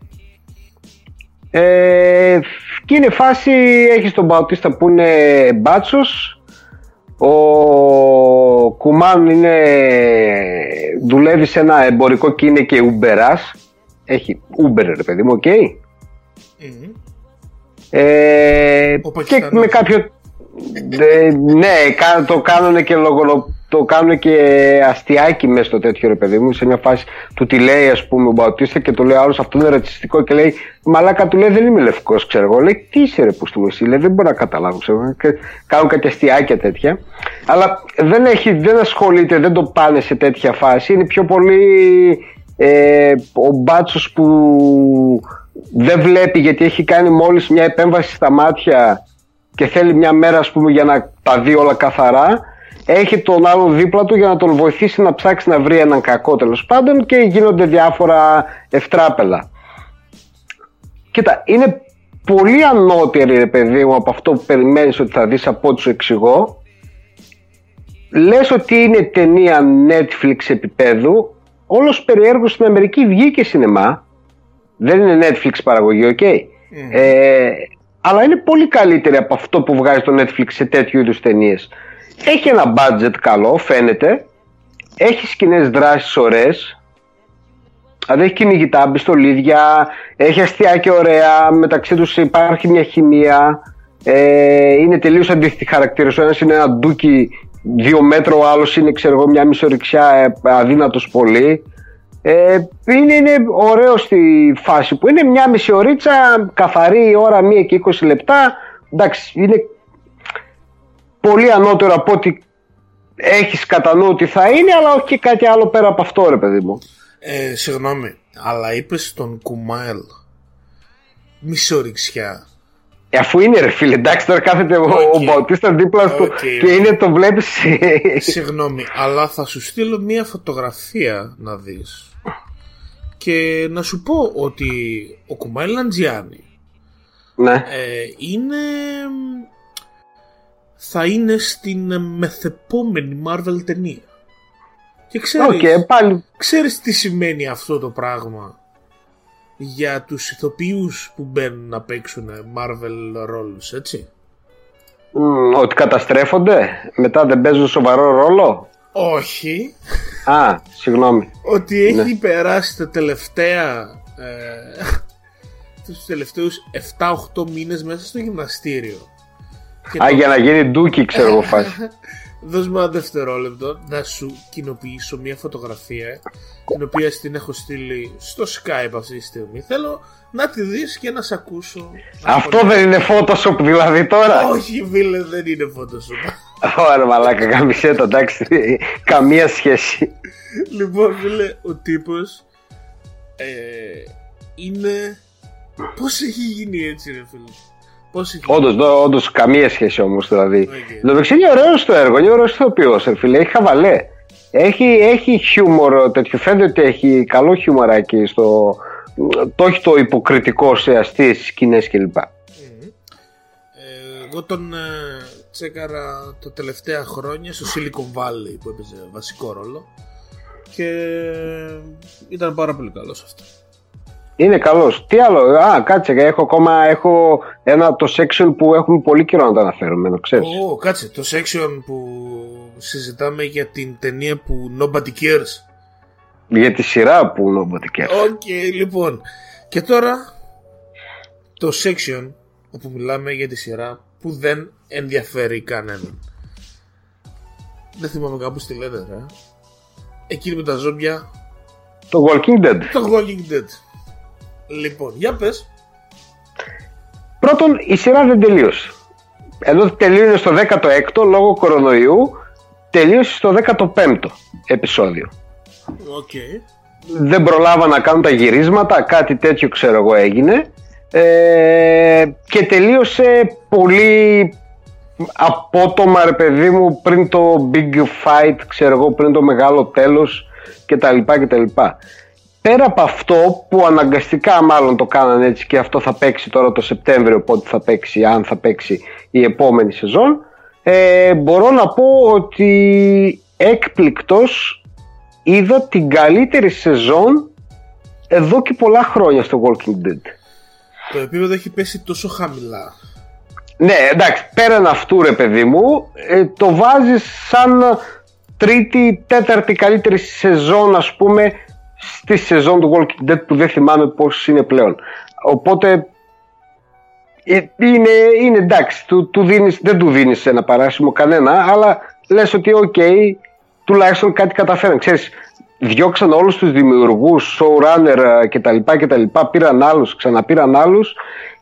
Ε, και είναι φάση, έχεις τον Μπαουτίστα που είναι μπάτσος, ο Κουμάν είναι, δουλεύει σε ένα εμπορικό και είναι και ουμπεράς, έχει Uber ρε παιδί μου, οκ. Okay. Mm-hmm. Ε, και με κάποιο, ε, ναι το κάνουνε και λογονοπτήριο. Το κάνουν και αστιάκι μέσα στο τέτοιο ρε παιδί μου. Σε μια φάση του τη λέει ας πούμε ο Μπαουτίστα και του λέει άλλος αυτό είναι ρατσιστικό και λέει μαλάκα, του λέει δεν είμαι λευκός ξέρω εγώ. Λέει τι είσαι ρε που στο εσύ, λέει δεν μπορώ να καταλάβω ξέρω. Κάνουν κάποια αστιάκια τέτοια. Αλλά δεν, έχει, δεν ασχολείται, δεν το πάνε σε τέτοια φάση. Είναι πιο πολύ ε, ο μπάτσος που δεν βλέπει γιατί έχει κάνει μόλις μια επέμβαση στα μάτια και θέλει μια μέρα ας πούμε για να τα δει όλα καθαρά. Έχει τον άλλον δίπλα του για να τον βοηθήσει να ψάξει να βρει έναν κακό τέλος πάντων και γίνονται διάφορα ευτράπελα. Κοίτα, είναι πολύ ανώτερη ρε παιδί μου από αυτό που περιμένεις ότι θα δεις από ό,τι σου εξηγώ. Λες ότι είναι ταινία Netflix επίπεδου, όλος περιέργως στην Αμερική βγήκε σινεμά. Δεν είναι Netflix παραγωγή, ok. Mm. Ε, αλλά είναι πολύ καλύτερη από αυτό που βγάζει το Netflix σε τέτοιου είδους ταινίες. Έχει ένα budget καλό, φαίνεται. Έχει σκηνές δράσεις ωραίες. Δηλαδή έχει κυνηγητά, μπιστολίδια, έχει αστεία και ωραία. Μεταξύ τους υπάρχει μια χημεία. Ε, είναι τελείως αντίθετοι χαρακτήρες. Ο ένας είναι ένα ντούκι δύο μέτρα, ο άλλος είναι ξέρω εγώ μια μισορυξιά, αδύνατος πολύ. Ε, είναι, είναι ωραίο στη φάση που είναι, μια μισή ωρίτσα, καθαρή ώρα, μία και είκοσι λεπτά. Εντάξει, είναι πολύ ανώτερο από ό,τι έχεις κατά νου ότι θα είναι, αλλά όχι και κάτι άλλο πέρα από αυτό, ρε παιδί μου. Ε, συγγνώμη, αλλά είπες τον Κουμάιλ μισορυξιά. Ε, αφού είναι ρε φίλε, εντάξει, τώρα κάθεται okay. ο Μπαουτίστα δίπλα okay. του okay. και είναι, το βλέπεις. Συγγνώμη, αλλά θα σου στείλω μια φωτογραφία να δεις και να σου πω ότι ο Κουμάιλ Ναντζιάνι, ναι, ε, είναι, θα είναι στην μεθεπόμενη Marvel ταινία. Και ξέρεις, okay, πάλι... ξέρεις τι σημαίνει αυτό το πράγμα για τους ηθοποιούς που μπαίνουν να παίξουν Marvel ρόλους, έτσι. Mm, ότι καταστρέφονται, μετά δεν παίζουν σοβαρό ρόλο. Όχι. Α, συγγνώμη. Ότι έχει ναι. περάσει τα τελευταία, ε, τους τελευταίους εφτά οχτώ μήνες μέσα στο γυμναστήριο. Και α, το... για να γίνει ντούκι, ξέρω εγώ φάση. Δώσ' μου ένα δευτερόλεπτο να σου κοινοποιήσω μια φωτογραφία, την οποία την έχω στείλει στο Skype αυτή τη στιγμή. Θέλω να τη δεις και να σε ακούσω. Αυτό να... δεν είναι Photoshop δηλαδή τώρα? Όχι φίλε, δεν είναι Photoshop. Ωραία μαλάκα, καμισέτα, εντάξει. Καμία σχέση. Λοιπόν φίλε, ο τύπος ε, είναι... Πώς έχει γίνει έτσι ρε φίλε? Όντως, όντως, καμία σχέση όμως δηλαδή. Okay. Είναι ωραίο στο έργο, είναι ωραίο ηθοποιός, φίλε, έχει χαβαλέ. Έχει, έχει χιούμορ, τέτοιο, φαίνεται ότι έχει καλό χιούμοράκι στο... Το έχει το υποκριτικό σε αστείες σκηνές κλπ. Mm. Ε, εγώ τον ε, τσέκαρα τα τελευταία χρόνια στο Silicon Valley που έπαιζε βασικό ρόλο και ήταν πάρα πολύ καλός αυτό. Είναι καλός. Τι άλλο, α, κάτσε, έχω ακόμα έχω ένα, το section που έχουμε πολύ καιρό να το αναφέρουμε, να ξέρεις. Ω, κάτσε, το section που συζητάμε για την ταινία που Nobody Cares. Για τη σειρά που Nobody Cares. Οκ, okay, λοιπόν. Και τώρα, το section όπου μιλάμε για τη σειρά που δεν ενδιαφέρει κανέναν. Δεν θυμάμαι κάπου στη λέτε, ρε. Εκείνη με τα ζόμπια. Το Walking Dead. Το Walking Dead. Λοιπόν, για πες. Πρώτον, η σειρά δεν τελείωσε. Ενώ τελείωνε στο δέκατο έκτο λόγω κορονοϊού, τελείωσε στο δέκατο πέμπτο επεισόδιο. Okay. Δεν προλάβα να κάνουν τα γυρίσματα, κάτι τέτοιο ξέρω εγώ έγινε, ε, και τελείωσε πολύ απότομα ρε παιδί μου, πριν το big fight ξέρω εγώ, πριν το μεγάλο τέλος κτλ κτλ. Πέρα από αυτό που αναγκαστικά μάλλον το κάνανε έτσι και αυτό θα παίξει τώρα το Σεπτέμβριο, πότε θα παίξει, αν θα παίξει η επόμενη σεζόν, ε, μπορώ να πω ότι έκπληκτος είδα την καλύτερη σεζόν εδώ και πολλά χρόνια στο Walking Dead. Το επίπεδο έχει πέσει τόσο χαμηλά. Ναι, εντάξει, πέραν αυτού ρε παιδί μου, ε, το βάζεις σαν τρίτη, τέταρτη καλύτερη σεζόν ας πούμε στη σεζόν του Walking Dead που δεν θυμάμαι πώς είναι πλέον. Οπότε είναι, είναι εντάξει, του, του δίνεις, δεν του δίνεις ένα παράσημο κανένα, αλλά λες ότι οκ, okay, τουλάχιστον κάτι καταφέραν. Ξέρεις, διώξαν όλους τους δημιουργούς, showrunner κτλ, κτλ, πήραν άλλους, ξαναπήραν άλλους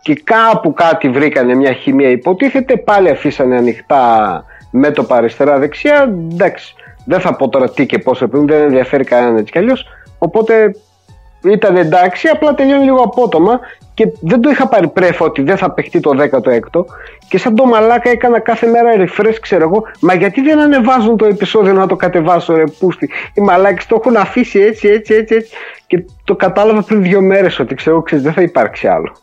και κάπου κάτι βρήκανε μια χημεία υποτίθεται, πάλι αφήσανε ανοιχτά μέτωπα αριστερά δεξιά. Εντάξει, δεν θα πω τώρα τι και πώς, δεν ενδιαφέρει κανέναν έτσι κι αλλιώς. Οπότε ήταν εντάξει, απλά τελειώνει λίγο απότομα και δεν το είχα πάρει πρέφα ότι δεν θα παιχτεί το δέκατο έκτο και σαν το μαλάκα έκανα κάθε μέρα refresh ξέρω εγώ, μα γιατί δεν ανεβάζουν το επεισόδιο να το κατεβάσω ρε πούστη, οι μαλάκες το έχουν αφήσει έτσι έτσι έτσι, έτσι. Και το κατάλαβα πριν δύο μέρες ότι ξέρω, ξέρεις, δεν θα υπάρξει άλλο.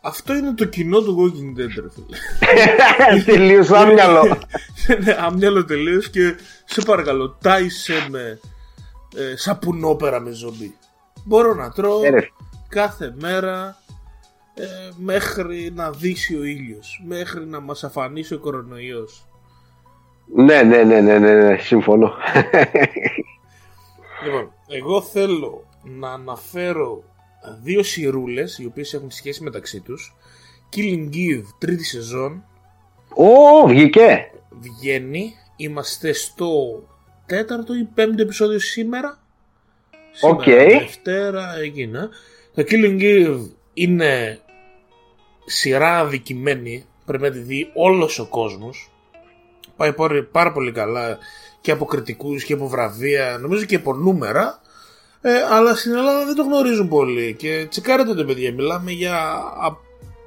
Αυτό είναι το κοινό του Walking Dead ρε φίλε. Τελείως άμυαλο. Ναι, άμυαλο τελείως και σε παρακαλώ τάισε με ε, σαπουνόπερα με ζομπί. Μπορώ να τρώω Έρευ. κάθε μέρα ε, μέχρι να δύσει ο ήλιος, μέχρι να μας αφανίσει ο κορονοϊός. Ναι, ναι, ναι, ναι, ναι, ναι, συμφωνώ. Λοιπόν, εγώ θέλω να αναφέρω δύο σειρούλες οι οποίες έχουν σχέση μεταξύ τους. Killing Eve, τρίτη σεζόν. Ω, oh, βγήκε! Βγαίνει, είμαστε στο τέταρτο ή πέμπτο επεισόδιο σήμερα. Οκ. Okay. Δευτέρα, εκείνα. Το Killing Eve είναι σειρά αδικημένη, πρέπει να τη δει όλος ο κόσμος. Πάει πάρα πολύ καλά και από κριτικούς και από βραβεία, νομίζω και από νούμερα. Ε, αλλά στην Ελλάδα δεν το γνωρίζουν πολύ. Και τσεκάρετε το, παιδιά. Μιλάμε για α,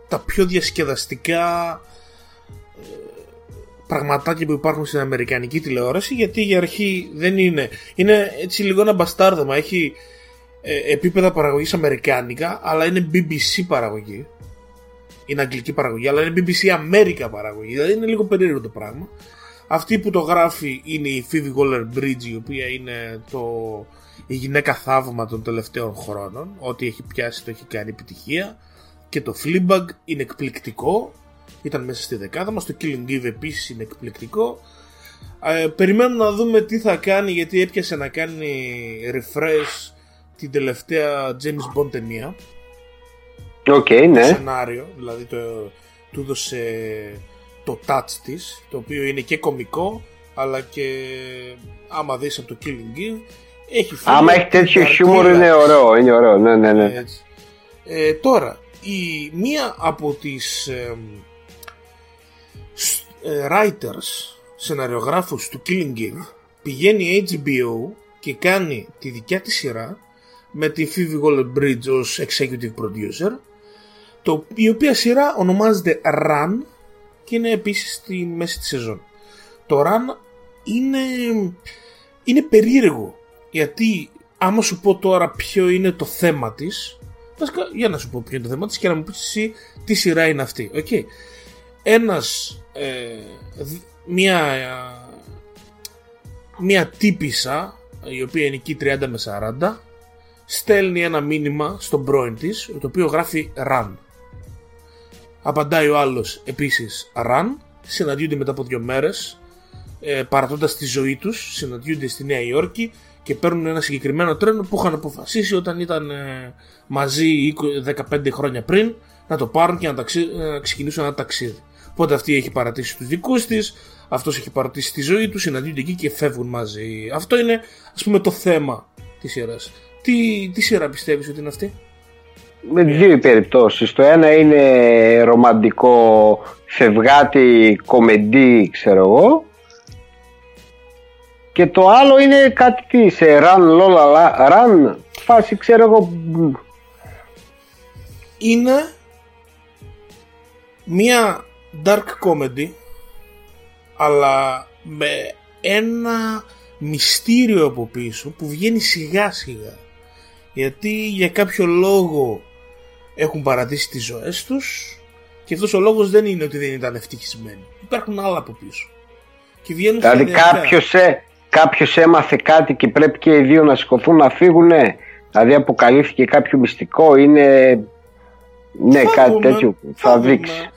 τα πιο διασκεδαστικά ε, πραγματάκια που υπάρχουν στην αμερικανική τηλεόραση. Γιατί για αρχή δεν είναι. Είναι έτσι λίγο ένα μπαστάρδεμα. Έχει ε, επίπεδα παραγωγής αμερικάνικα, αλλά είναι μπι μπι σι παραγωγή. Είναι αγγλική παραγωγή, αλλά είναι μπι μπι σι Αμέρικα παραγωγή. Δηλαδή είναι λίγο περίεργο το πράγμα. Αυτή που το γράφει είναι η Phoebe Waller-Bridge, η οποία είναι το... η γυναίκα θαύμα των τελευταίων χρόνων. Ό,τι έχει πιάσει το έχει κάνει επιτυχία. Και το Fleabag είναι εκπληκτικό, ήταν μέσα στη δεκάδα μας. Το Killing Eve επίσης είναι εκπληκτικό. ε, Περιμένουμε να δούμε τι θα κάνει, γιατί έπιασε να κάνει refresh την τελευταία James Bond ταινία. Οκ, okay, ναι. Το σενάριο, δηλαδή το, του έδωσε το touch της, το οποίο είναι και κωμικό, αλλά και άμα δεις από το Killing Eve έχει φύγει. Άμα έχει τέτοιο χιούμορ είναι ωραίο, είναι ωραίο, ναι, ναι, ναι. Ε, τώρα, η, μία από τις ε, ε, writers, σεναριογράφους του Killing Eve, πηγαίνει έιτς μπι ο και κάνει τη δικιά της σειρά με τη Phoebe Waller-Bridge ως executive producer, το, η οποία σειρά ονομάζεται Run και είναι επίσης στη μέση της σεζόν. Το Run είναι, είναι περίεργο, γιατί άμα σου πω τώρα ποιο είναι το θέμα της, για να σου πω ποιο είναι το θέμα της και να μου πεις εσύ τι σειρά είναι αυτή, okay. Ένας ε, μια, μια τύπισσα η οποία είναι εκεί τριάντα με σαράντα στέλνει ένα μήνυμα στον πρώην της, το οποίο γράφει Run. Απαντάει ο άλλος επίσης Run. Συναντιούνται μετά από δύο μέρες, ε, παρατώντας τη ζωή τους. Συναντιούνται στη Νέα Υόρκη και παίρνουν ένα συγκεκριμένο τρένο που είχαν αποφασίσει όταν ήταν ε, μαζί δεκαπέντε χρόνια πριν να το πάρουν και να, ταξι... να ξεκινήσουν ένα ταξίδι. Οπότε αυτή έχει παρατήσει τους δικούς της, αυτός έχει παρατήσει τη ζωή του, συναντιούνται εκεί και φεύγουν μαζί. Αυτό είναι, ας πούμε, το θέμα της σειράς. Τι, τι σειρά πιστεύεις ότι είναι αυτή? Με δύο περιπτώσεις. Το ένα είναι ρομαντικό φευγάτι κομεντί, ξέρω εγώ, και το άλλο είναι κάτι τι σε Run, Lola, Run φάση, ξέρω εγώ. Είναι μια dark comedy, αλλά με ένα μυστήριο από πίσω που βγαίνει σιγά σιγά, γιατί για κάποιο λόγο έχουν παρατήσει τις ζωές τους και αυτός ο λόγος δεν είναι ότι δεν ήταν ευτυχισμένοι, υπάρχουν άλλα από πίσω και βγαίνουν. Δηλαδή κάποιος, ε, κάποιος έμαθε κάτι και πρέπει και οι δύο να σηκωθούν να φύγουνε, δηλαδή αποκαλύφθηκε κάποιο μυστικό, είναι ναι, θα κάτι δούμε, τέτοιο θα, θα δείξει.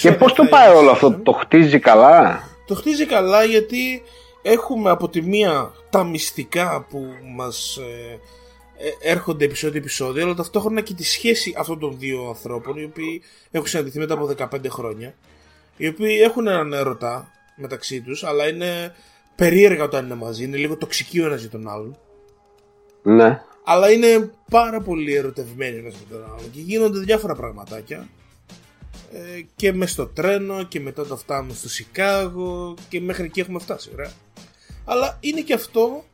Και πώς το πάει όλο αυτό, το χτίζει καλά? Το χτίζει καλά, γιατί έχουμε από τη μία τα μυστικά που μας ε, ε, έρχονται επεισόδιο-επεισόδιο, αλλά ταυτόχρονα και τη σχέση αυτών των δύο ανθρώπων, οι οποίοι έχουν συναντηθεί μετά από δεκαπέντε χρόνια, οι οποίοι έχουν έναν έρωτα μεταξύ τους, αλλά είναι περίεργα όταν είναι μαζί, είναι λίγο τοξικοί ο ένας για τον άλλον. Ναι. Αλλά είναι πάρα πολύ ερωτευμένοι ο ένας για τον άλλον και γίνονται διάφορα πραγματάκια. Ε, και μες στο τρένο και μετά το φτάνουμε στο Σικάγο και μέχρι εκεί έχουμε φτάσει, ρε. Αλλά είναι και αυτό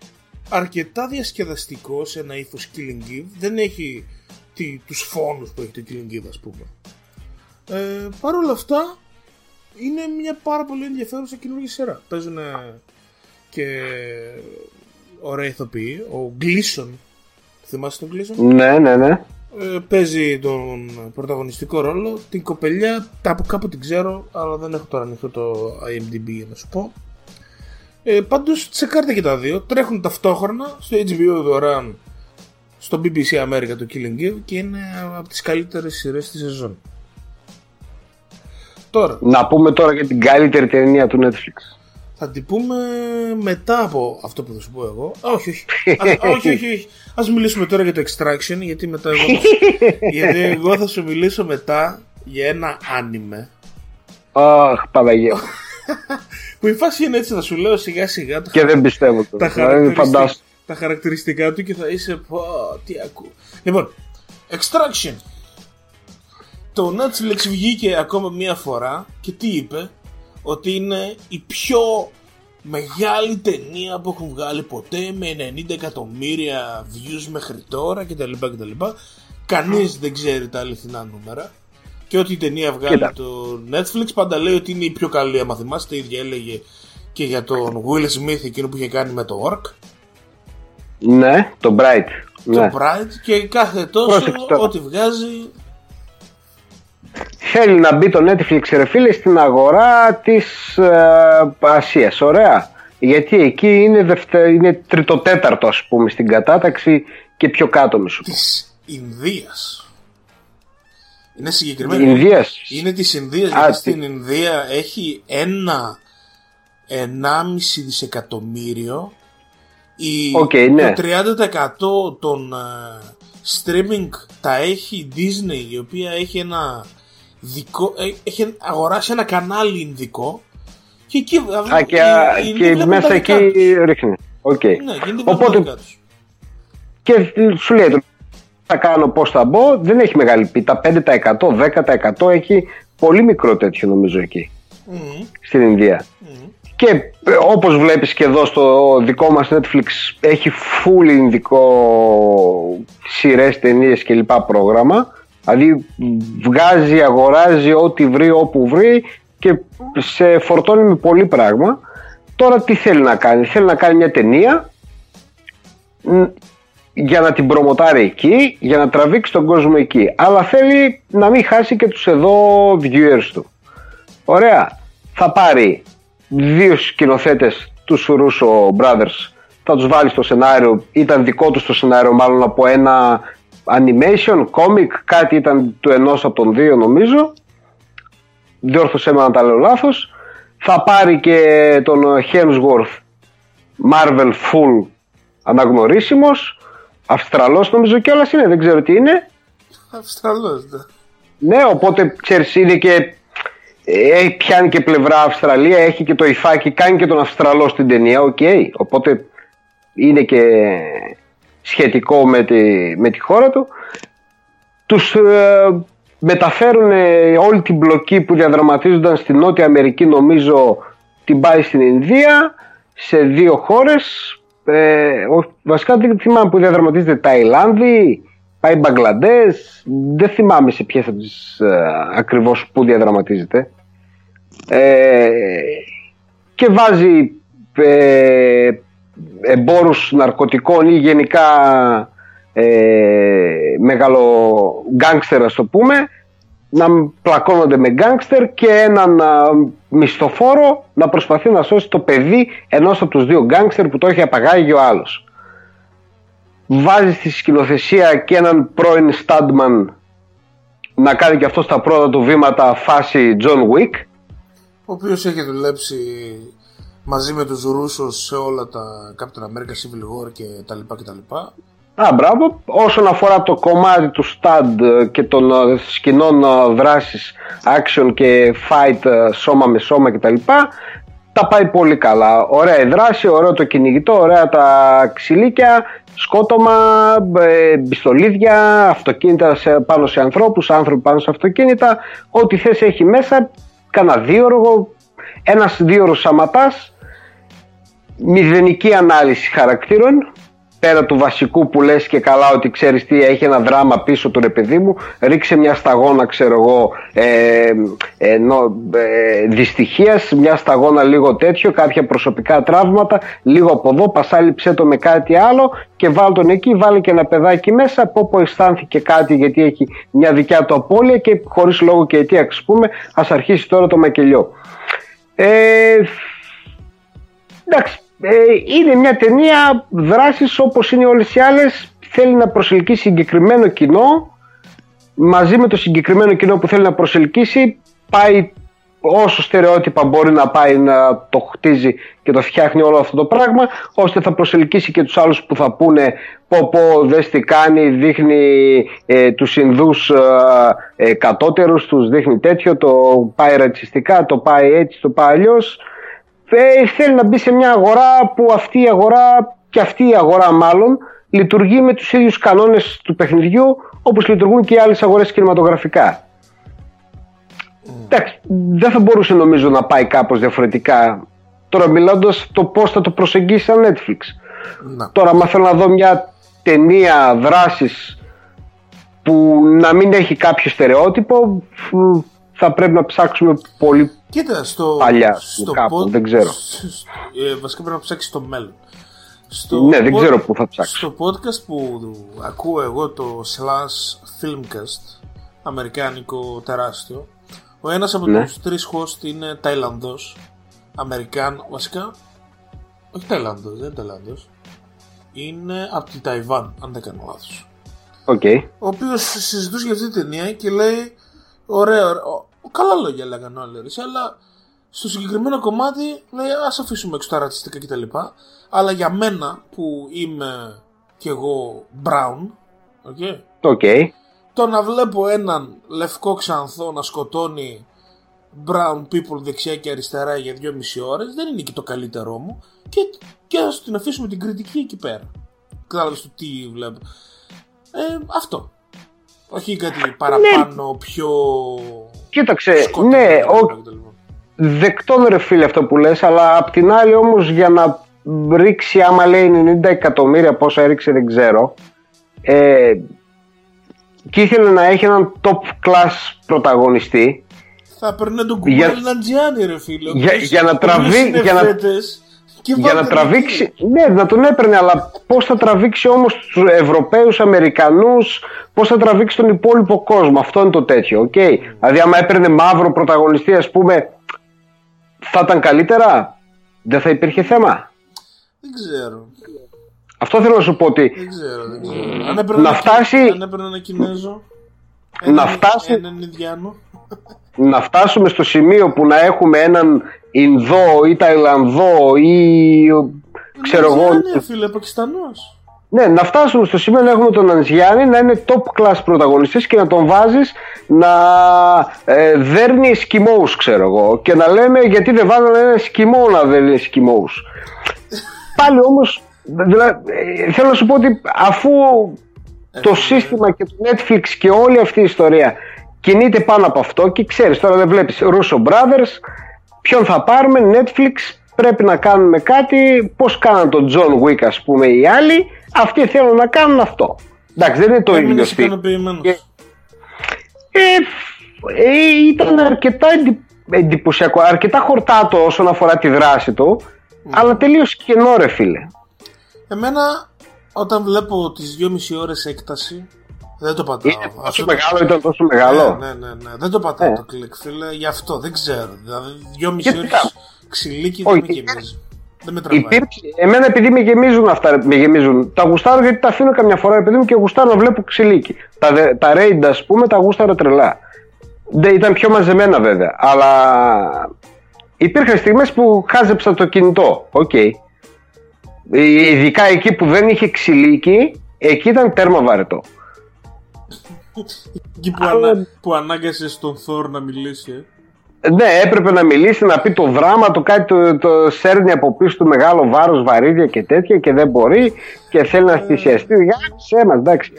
αρκετά διασκεδαστικό σε ένα ύφος Killing Eve. Δεν έχει τι, τους φόνους που έχει το Killing Eve, ας πούμε. Ε, Παρ' όλα αυτά είναι μια πάρα πολύ ενδιαφέρουσα καινούργια σειρά. Παίζουν και ωραία ηθοποιοί. Ο Γκλίσον, θυμάσαι τον Γκλίσον? Ναι, ναι, ναι. Ε, παίζει τον πρωταγωνιστικό ρόλο. Την κοπελιά από κάπου την ξέρω, αλλά δεν έχω τώρα ανοιχτό το άι εμ ντι μπι για να σου πω. Ε, πάντως τσεκάρτε και τα δύο. Τρέχουν ταυτόχρονα στο Έιτς Μπι Ο εδώ Run, στο Μπι Μπι Σι Αμέρικα το Killing Eve, και είναι από τις καλύτερες σειρές της σεζόν. Τώρα, να πούμε τώρα για την καλύτερη ταινία του Netflix. Θα την πούμε μετά από αυτό που θα σου πω εγώ. Όχι, όχι. Α, όχι, όχι, όχι. Ας μιλήσουμε τώρα για το Extraction, γιατί μετά εγώ θα, γιατί εγώ θα σου μιλήσω μετά για ένα άνιμε. Αχ, Παναγία. Που η φάση είναι έτσι, θα σου λέω σιγά σιγά. Και χα... δεν πιστεύω τώρα. Τα, χαρακτηριστικά... τα χαρακτηριστικά του και θα είσαι. Πω, τι ακούω. Λοιπόν, Extraction. Το Netflix βγήκε ακόμα μία φορά και τι είπε? Ότι είναι η πιο μεγάλη ταινία που έχουν βγάλει ποτέ, με ενενήντα εκατομμύρια views μέχρι τώρα κτλ. κτλ. Κανείς δεν ξέρει τα αληθινά νούμερα. Και ό,τι η ταινία βγάλει Κοίτα. το Netflix πάντα λέει ότι είναι η πιο καλή. Αν θυμάστε, η ίδια έλεγε και για τον Will Smith, εκείνο που είχε κάνει με το Orc. Ναι, το Bright. Το ναι. Bright, και κάθε τόσο Πρόσεξε. ό,τι βγάζει. Θέλει να μπει το Netflix, ρε φίλε, στην αγορά της ε, Ασίας, ωραία. Γιατί εκεί είναι, δευτε, είναι τριτοτέταρτο, ας πούμε, στην κατάταξη και πιο κάτω, μη σου πω. Της Ινδίας. Είναι συγκεκριμένο. Ινδίας. Είναι της Ινδίας, γιατί τι... στην Ινδία έχει ένα ενάμιση δισεκατομμύριο. Η, okay, ναι. Το τριάντα τοις εκατό των ε, streaming τα έχει η Disney, η οποία έχει ένα... Δικό, έχει αγοράσει ένα κανάλι ινδικό και εκεί α, και, οι, και οι μέσα εκεί ρίχνει. Okay. Ναι, οπότε και σου λέει θα κάνω, πώς θα μπω, δεν έχει μεγάλη πίτα. πέντε τοις εκατό, δέκα τοις εκατό έχει πολύ μικρό τέτοιο νομίζω εκεί mm. στην Ινδία. Mm. Και όπως βλέπεις και εδώ στο δικό μας Netflix έχει full ινδικό σειρές, ταινίες και λοιπά πρόγραμμα. Δηλαδή βγάζει, αγοράζει ό,τι βρει, όπου βρει και σε φορτώνει με πολύ πράγμα. Τώρα τι θέλει να κάνει? Θέλει να κάνει μια ταινία για να την προμοτάρει εκεί, για να τραβήξει τον κόσμο εκεί, αλλά θέλει να μην χάσει και τους εδώ viewers του. Ωραία. Θα πάρει δύο σκηνοθέτες, τους Russo Brothers, θα τους βάλει στο σενάριο. Ήταν δικό τους το σενάριο μάλλον από ένα animation, comic, κάτι ήταν του ενός από τον δύο νομίζω. Διόρθωσέ με αν τα λέω λάθος. Θα πάρει και τον Hemsworth, Marvel full αναγνωρίσιμος, Αυστραλός νομίζω κιόλας είναι, δεν ξέρω τι είναι. Αυστραλός, ναι. Ναι, οπότε ξέρεις είναι και ε, πιάνει και πλευρά Αυστραλία, έχει και το υφάκι, κάνει και τον Αυστραλό στην ταινία, οκ. Okay. Οπότε είναι και... σχετικό με τη, με τη χώρα του. Τους ε, μεταφέρουν όλη την μπλοκή που διαδραματίζονταν στην Νότια Αμερική, νομίζω την πάει στην Ινδία, σε δύο χώρες, ε, ο, βασικά δεν θυμάμαι που διαδραματίζεται, Ταϊλάνδη, πάει Μπαγκλαντές, δεν θυμάμαι σε ποιες από τις ε, ακριβώς που διαδραματίζεται, ε, και βάζει ε, εμπόρους ναρκωτικών ή γενικά ε, μεγάλο γκάνγκστερ, ας το πούμε, να πλακώνονται με γκάνγκστερ και έναν μισθοφόρο να προσπαθεί να σώσει το παιδί ενός από τους δύο γκάνγκστερ που το έχει απαγάγει ο άλλος. Βάζει στη σκηνοθεσία και έναν πρώην στάντμαν να κάνει και αυτό στα πρώτα του βήματα φάση John Wick, ο οποίος έχει δουλέψει μαζί με τους Ρούσους σε όλα τα Captain America, Civil War και τα λοιπά και τα λοιπά. Α, μπράβο. Όσον αφορά το κομμάτι του στάντ και των σκηνών δράσης, action και fight σώμα με σώμα και τα λοιπά, τα πάει πολύ καλά. Ωραία η δράση, ωραίο το κυνηγητό, ωραία τα ξυλίκια, σκότωμα, πιστολίδια, αυτοκίνητα πάνω σε ανθρώπους, άνθρωποι πάνω σε αυτοκίνητα, ό,τι θέση έχει μέσα, κανένα δίωργο, ένας δίωρος σαματάς. Μηδενική ανάλυση χαρακτήρων, πέρα του βασικού που λες και καλά ότι ξέρεις τι, έχει ένα δράμα πίσω του, ρε παιδί μου, ρίξε μια σταγόνα ξέρω εγώ ε, ενώ, ε, δυστυχίας, μια σταγόνα λίγο τέτοιο, κάποια προσωπικά τραύματα, λίγο από εδώ, πασάλιψέ το με κάτι άλλο και βάλ τον εκεί, βάλει και ένα παιδάκι μέσα, από όπου αισθάνθηκε κάτι γιατί έχει μια δικιά του απώλεια και χωρίς λόγο και αιτία, ας πούμε, ας αρχίσει τώρα το μακελιό. Ε, Εντάξει, ε, είναι μια ταινία δράσης όπως είναι όλες οι άλλες. Θέλει να προσελκύσει συγκεκριμένο κοινό. Μαζί με το συγκεκριμένο κοινό που θέλει να προσελκύσει, πάει όσο στερεότυπα μπορεί να πάει να το χτίζει και το φτιάχνει όλο αυτό το πράγμα, ώστε θα προσελκύσει και τους άλλους που θα πούνε πω πω δες τι κάνει, δείχνει ε, τους Ινδούς ε, κατώτερους, τους δείχνει τέτοιο, το πάει ρατσιστικά, το πάει έτσι, το πάει αλλιώς. Ε, θέλει να μπει σε μια αγορά που αυτή η αγορά και αυτή η αγορά μάλλον λειτουργεί με τους ίδιους κανόνες του παιχνιδιού όπως λειτουργούν και οι άλλες αγορές κινηματογραφικά. Εντάξει, δεν θα μπορούσε νομίζω να πάει κάπως διαφορετικά. Τώρα μιλώντας το πώς θα το προσεγγίσει σαν Netflix. Να. Τώρα άμα θέλω να δω μια ταινία δράσης που να μην έχει κάποιο στερεότυπο, θα πρέπει να ψάξουμε πολύ. Κοίτα, στο, παλιά στο κάπου, pod, δεν ξέρω. Ε, βασικά πρέπει να ψάξεις το μέλλον. Στο ναι, δεν pod, ξέρω πού θα ψάξεις. Στο podcast που ακούω εγώ, το Slash Filmcast, αμερικάνικο τεράστιο, ο ένας από ναι. τους τρεις host είναι Ταϊλανδός, Αμερικάνος, βασικά, όχι Ταϊλανδός, δεν είναι Ταϊλανδός, είναι από τη Ταϊβάν, αν δεν κάνω λάθος. Okay. Ο οποίος συζητούσε για αυτή την ταινία και λέει, ωραία, ωραία, καλά λόγια λέγανε όλοι, αλλά στο συγκεκριμένο κομμάτι λέει, ας αφήσουμε έξω τα ρατσιστικά κτλ. Αλλά για μένα που είμαι κι εγώ brown, οκ. Okay, okay. Το να βλέπω έναν λευκό ξανθό να σκοτώνει brown people δεξιά και αριστερά για δυόμιση ώρες δεν είναι και το καλύτερό μου. Και, και ας την αφήσουμε την κριτική εκεί πέρα. Κατάλαβες το τι βλέπω. Ε, αυτό. Όχι κάτι παραπάνω, ναι. πιο... Κοίταξε, σκοτεινό, ναι, ο... δεκτόν ρε φίλε αυτό που λες, αλλά απ' την άλλη όμως για να ρίξει, άμα λέει ενενήντα εκατομμύρια, πόσα έριξε δεν ξέρω, ε... και ήθελε να έχει έναν top class πρωταγωνιστή. Θα παίρνει τον Κουμάιλ Ναντζιάνι ρε φίλε. Για, για να τραβήξει. Για να, για να τραβήξει. Ναι, να τον έπαιρνε, αλλά πώς θα τραβήξει όμως τους Ευρωπαίους, Αμερικανούς, πώς θα τραβήξει τον υπόλοιπο κόσμο. Αυτό είναι το τέτοιο. Okay. Mm. Δηλαδή, άμα έπαιρνε μαύρο πρωταγωνιστή, ας πούμε, θα ήταν καλύτερα. Δεν θα υπήρχε θέμα. Δεν ξέρω. Αυτό θέλω να σου πω ότι. Δεν ξέρω, δεν ξέρω. Αν έπαιρνα να ένα, φτάσει... ένα Κινέζο, έναν, να φτάσει... έναν Ινδιάνο. Να φτάσουμε στο σημείο που να έχουμε έναν Ινδό ή Ταϊλανδό ή. Ξέρω εγώ. Ναι, φίλε, Πακιστανός. Ναι, να φτάσουμε στο σημείο να έχουμε τον Ναντζιάνι να είναι top class πρωταγωνιστής και να τον βάζεις να ε, δέρνει σκιμόους, ξέρω εγώ. Και να λέμε γιατί δεν βάζανε ένα σκιμό να δέρνει σκιμόους. Πάλι όμως. Δηλαδή, θέλω να σου πω ότι αφού ε, το ε, σύστημα ε. και το Netflix και όλη αυτή η ιστορία κινείται πάνω από αυτό και ξέρεις τώρα δεν βλέπεις Russo Brothers, ποιον θα πάρουμε, Netflix, πρέπει να κάνουμε κάτι, πώς κάναν τον John Wick ας πούμε οι άλλοι, αυτοί θέλουν να κάνουν αυτό. Εντάξει, δεν είναι το ίδιο. Έμεινες ικανοποιημένος. Ε, ε, ήταν αρκετά εντυπωσιακό, αρκετά χορτάτο όσον αφορά τη δράση του, mm. αλλά τελείως κενό ρε φίλε. Εμένα όταν βλέπω τις δυόμιση ώρες έκταση δεν το πατάω. Είναι τόσο αυτό μεγάλο, το... ήταν τόσο μεγάλο. Ναι, ναι, ναι, ναι. Δεν το πατάω yeah. το κλικ, φίλε, γι' αυτό δεν ξέρω. Δηλαδή, δυόμιση ώρες θα... ξυλίκι δεν με γεμίζουν. Δεν με τραβάει. Υπήρξε... Εμένα επειδή με γεμίζουν αυτά, με γεμίζουν. Τα γουστάρω γιατί τα αφήνω καμιά φορά, επειδή μου και γουστάρω να βλέπω ξυλίκι. Τα, τα raid, ας πούμε, τα γούσταρα τρελά. Δεν, ήταν πιο μαζεμένα βέβαια, αλλά υπήρχαν στιγμές που χάζεψα το κινητό. Οκ. Okay. Ειδικά εκεί που δεν είχε ξυλίκι, εκεί ήταν τέρμα βαρετό. Εκεί που, αλλά... ανα... που ανάγκασε τον Θόρ να μιλήσει. Ναι, έπρεπε να μιλήσει, να πει το δράμα του, κάτι το, το σέρνει από πίσω του μεγάλο βάρος, βαρύδια και τέτοια και δεν μπορεί και θέλει να θυσιαστεί. Για σε μας, εντάξει.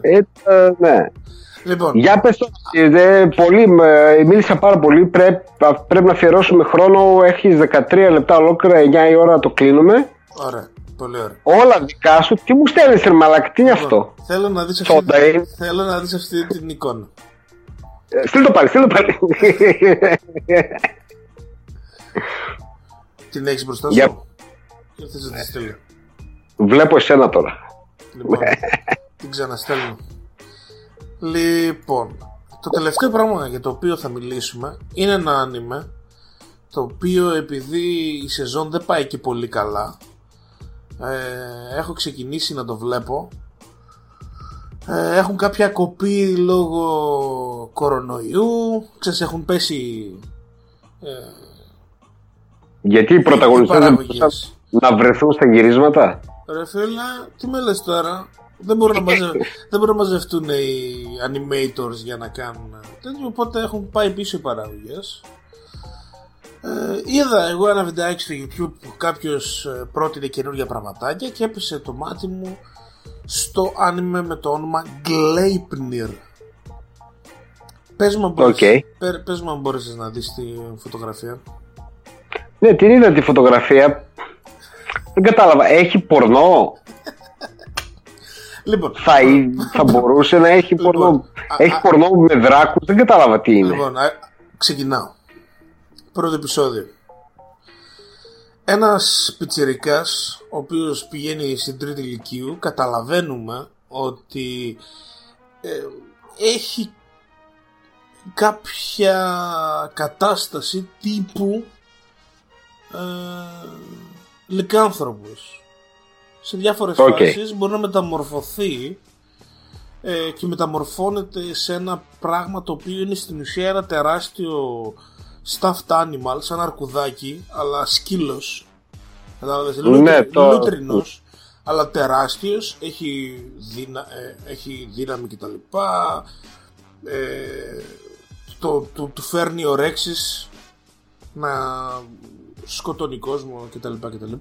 Ε, το, ναι. Λοιπόν. Για πες το, ε, πολύ, μίλησα πάρα πολύ, πρέπει, πρέπει να αφιερώσουμε χρόνο, έχεις δεκατρία λεπτά ολόκληρα, εννιά η ώρα το κλείνουμε. Ωραία, πολύ ωραία. Όλα δικά σου, τι μου στέλνεις ρε μαλάκα, τι είναι αυτό. Θέλω να δεις αυτή, θέλω να δεις αυτή την εικόνα. Ε, στείλ το πάλι, στείλ το πάλι. Την έχεις μπροστά σου. Yeah. Και θες να τη στείλω. Βλέπω εσένα τώρα. Λοιπόν, την ξαναστέλνω. Λοιπόν, το τελευταίο πράγμα για το οποίο θα μιλήσουμε είναι ένα άνιμε το οποίο επειδή η σεζόν δεν πάει και πολύ καλά, ε, έχω ξεκινήσει να το βλέπω. Ε, έχουν κάποια κοπή λόγω κορονοϊού, ξέρεις, έχουν πέσει... Ε, γιατί οι πρωταγωνιστές δεν μπορούσαν να βρεθούν στα γυρίσματα. Ρε φίλα, τι με λες τώρα. Δεν μπορούν, να μαζευ... δεν μπορούν να μαζευτούν οι animators για να κάνουν τέτοιο, οπότε έχουν πάει πίσω οι παραγωγές. Ε, είδα εγώ ένα βιντεάκι στο YouTube που κάποιος πρότεινε καινούργια πραγματάκια και έπεσε το μάτι μου στο άνιμε με το όνομα Gleipnir. Πες μου αν μπορείς, okay. πες μου αν μπορείς να δεις τη φωτογραφία. Ναι, την είδα τη φωτογραφία. Δεν κατάλαβα, έχει πορνό? Λοιπόν, θα, θα μπορούσε να έχει πορνό. Λοιπόν, έχει α, πορνό α, με δράκους, δεν κατάλαβα τι είναι. Λοιπόν, α, ξεκινάω. Πρώτο επεισόδιο. Ένας πιτσιρικάς, ο οποίος πηγαίνει στην τρίτη ηλικίου, καταλαβαίνουμε ότι ε, έχει κάποια κατάσταση τύπου ε, λυκάνθρωπος. Σε διάφορες okay. φάσεις μπορεί να μεταμορφωθεί ε, και μεταμορφώνεται σε ένα πράγμα το οποίο είναι στην ουσία ένα τεράστιο stuffed animal, σαν αρκουδάκι, αλλά σκύλος. Κατάλαβες, ναι, το... λούτρινος, αλλά τεράστιος, έχει, δυνα... ε, έχει δύναμη κτλ. Ε, το, το, του φέρνει ορέξεις να σκοτώνει κόσμο κτλ. κτλ.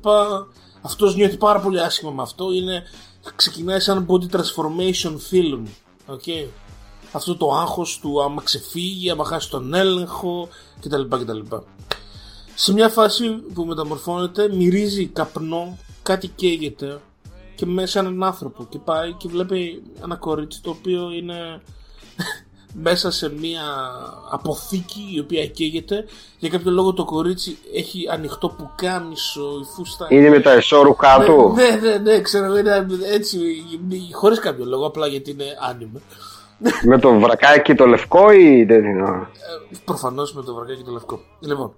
Αυτός νιώθει πάρα πολύ άσχημα με αυτό. Είναι, ξεκινάει σαν body transformation film. Okay. Αυτό το άγχος του, άμα ξεφύγει, άμα χάσει τον έλεγχο κτλ. κτλ. Σε μια φάση που μεταμορφώνεται, μυρίζει καπνό, κάτι καίγεται και μέσα έναν άνθρωπο. Και πάει και βλέπει ένα κορίτσι το οποίο είναι μέσα σε μια αποθήκη η οποία καίγεται. Για κάποιο λόγο το κορίτσι έχει ανοιχτό πουκάμισο, η φούστα είναι με τα εσώρουχά του. Ναι, ναι, ναι, ξέρω, είναι έτσι, χωρίς κάποιο λόγο, απλά γιατί είναι άνιμε. Με το βρακάκι το λευκό ή δεν είναι? Προφανώς με το βρακάκι το λευκό. Λοιπόν,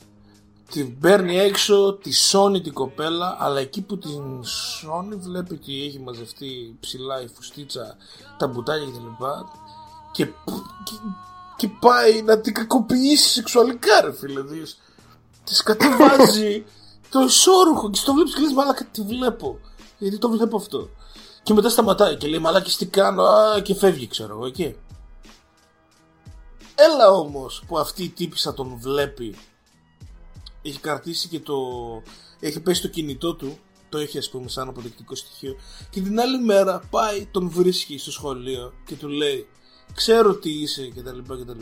την παίρνει έξω, τη σώνει την κοπέλα, αλλά εκεί που την σώνει βλέπει ότι έχει μαζευτεί ψηλά η φουστίτσα, τα μπουτάκια κτλ. Και, και, και πάει να την κακοποιήσει σεξουαλικά, ρε φίλε. Της κατεβάζει το εσώρουχο και στο βλέπεις και λες, μαλάκα, τι βλέπω, γιατί το βλέπω αυτό. Και μετά σταματάει και λέει, μαλάκες, τι κάνω, α, και φεύγει, ξέρω εγώ, εκεί. Έλα όμως που αυτή η τύπισσα τον βλέπει, έχει κρατήσει και το... έχει πέσει το κινητό του, το έχει ας πούμε σαν αποδεικτικό στοιχείο. Και την άλλη μέρα πάει, τον βρίσκει στο σχολείο και του λέει, ξέρω τι είσαι κτλ.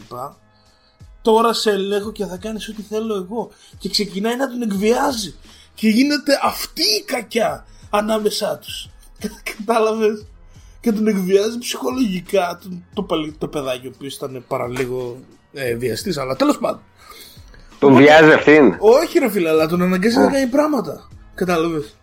Τώρα σε ελέγχω και θα κάνεις ό,τι θέλω εγώ. Και ξεκινάει να τον εκβιάζει. Και γίνεται αυτή η κακιά ανάμεσά τους. Κατάλαβες? Και τον εκβιάζει ψυχολογικά το, το, το παιδάκι, ο οποίος ήταν παραλίγο ε, βιαστής, αλλά τέλος πάντων. Τον βιάζει αυτήν? Όχι ρε φίλε, αλλά τον αναγκάζει να κάνει πράγματα. Κατάλαβες?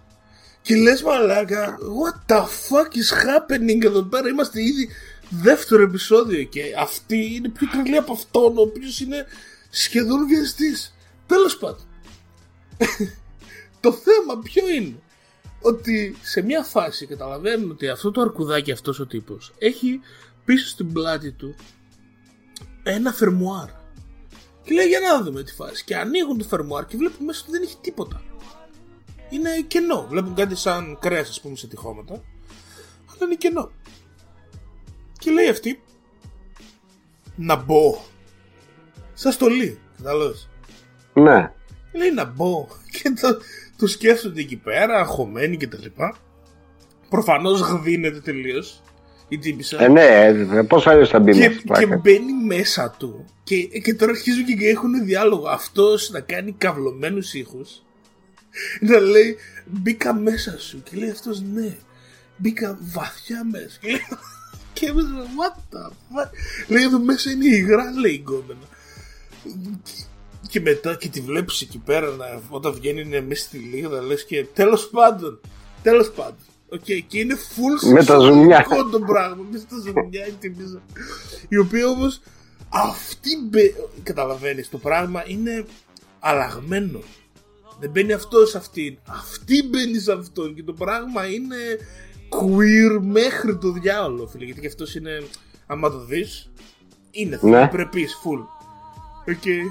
Και λες, μαλάκα, what the fuck is happening εδώ πέρα? Είμαστε ήδη δεύτερο επεισόδιο και αυτή είναι πιο τρελή από αυτόν, ο οποίος είναι σχεδόν βιαστής. Τέλος πάντων, το θέμα ποιο είναι? Ότι σε μια φάση καταλαβαίνουμε ότι αυτό το αρκουδάκι, αυτός ο τύπος, έχει πίσω στην πλάτη του ένα φερμουάρ. Και λέει, για να δούμε τη φάση. Και ανοίγουν το φερμουάρ και βλέπουν μέσα ότι δεν έχει τίποτα. Είναι κενό. Βλέπουν κάτι σαν κρέας, ας πούμε, σε τυχώματα, αλλά είναι κενό. Και λέει αυτή, να μπω. Σαν στολή, καταλώς. Ναι. Λέει, να μπω. Και το, το σκέφτονται εκεί πέρα, αγχωμένοι και τα λοιπά. Προφανώς γδύνεται τελείως η τύπισσα. Ε, ναι, πώς αλλιώς θα μπει μέσα? Και, και μπαίνει μέσα του. Και, και τώρα αρχίζουν και έχουν διάλογο. Αυτός να κάνει καυλωμένους ήχους. Να λέει, μπήκα μέσα σου. Και λέει αυτός, ναι, μπήκα βαθιά μέσα. Και λέει, και έπαιζε, what the fuck. Λέει, εδώ μέσα είναι υγρά, λέει η γκόμενα. Και μετά και τη βλέπεις εκεί πέρα να, όταν βγαίνει είναι μέσα στη λίγα, λες και τέλος πάντων. Τέλος πάντων. Okay, και είναι full σεξουαλικό το πράγμα. Μέσα τα ζουμιά η τύπισσα. Η οποία όμως αυτή μπε... καταλαβαίνεις, το πράγμα είναι αλλαγμένο. Δεν μπαίνει αυτό σε αυτήν. Αυτή μπαίνει σε αυτόν. Και το πράγμα είναι queer μέχρι το διάολο, φίλε. Γιατί και αυτός είναι, άμα το δεις, είναι θεραπρεπής, full. Okay.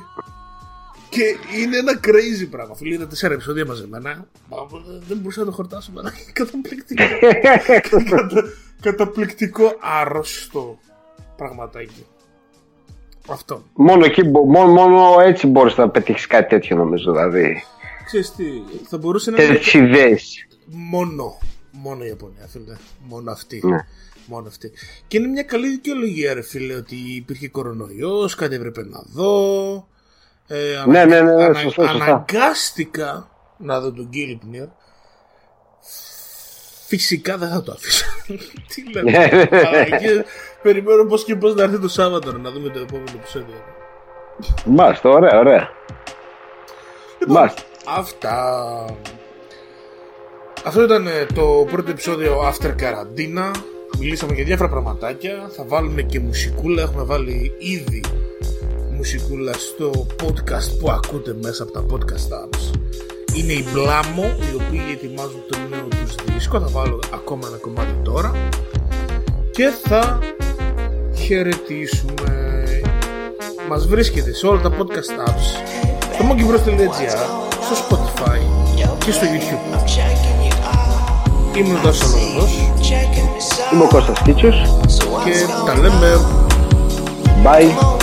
Και είναι ένα crazy πράγμα. Φίλοι, είδα τέσσερα επεισόδια μαζεμένα. Δεν μπορούσα να το χορτάσω. Καταπληκτικό. Κατα... Καταπληκτικό, άρρωστο πραγματάκι. Αυτό. Μόνο, εκεί, μόνο, μόνο έτσι μπορείς να πετύχεις κάτι τέτοιο, νομίζω. Δηλαδή. Ξέρεις τι, θα μπορούσε να. Τερτσιδές. Μόνο. Μόνο η Ιαπωνία, φίλε. Μόνο αυτή. Ναι. Μόνο αυτή. Και είναι μια καλή δικαιολογία, ρε φίλε, ότι υπήρχε κορονοϊός, κάτι έπρεπε να δω. Ε, ανα... ναι, ναι, ναι, ανα... σωστά, σωστά. Αναγκάστηκα να δω τον Γκίλιπνιερ. Φυσικά δεν θα το αφήσω. Τι λέμε. Και... περιμένω πως και πως να έρθει το Σάββατο να δούμε το επόμενο επεισόδιο. Μάλιστα, ωραία, ωραία. Λοιπόν, Μάλιστα. αυτά. Αυτό ήταν το πρώτο επεισόδιο After Καραντίνα. Μιλήσαμε για διάφορα πραγματάκια. Θα βάλουμε και μουσικούλα. Έχουμε βάλει ήδη μουσικούλα στο podcast που ακούτε μέσα από τα podcast apps. Είναι η Μπλάμο, οι οποίοι ετοιμάζουν το νέο τους δίσκο. Θα βάλω ακόμα ένα κομμάτι τώρα και θα χαιρετήσουμε. Μας βρίσκεται σε όλα τα podcast apps, το monkey bros dot gr, στο Spotify και στο YouTube. Είμαι ο Ντάσος Αλονδός. Είμαι ο Κώστας Κίτσος. Και τα λέμε. Bye.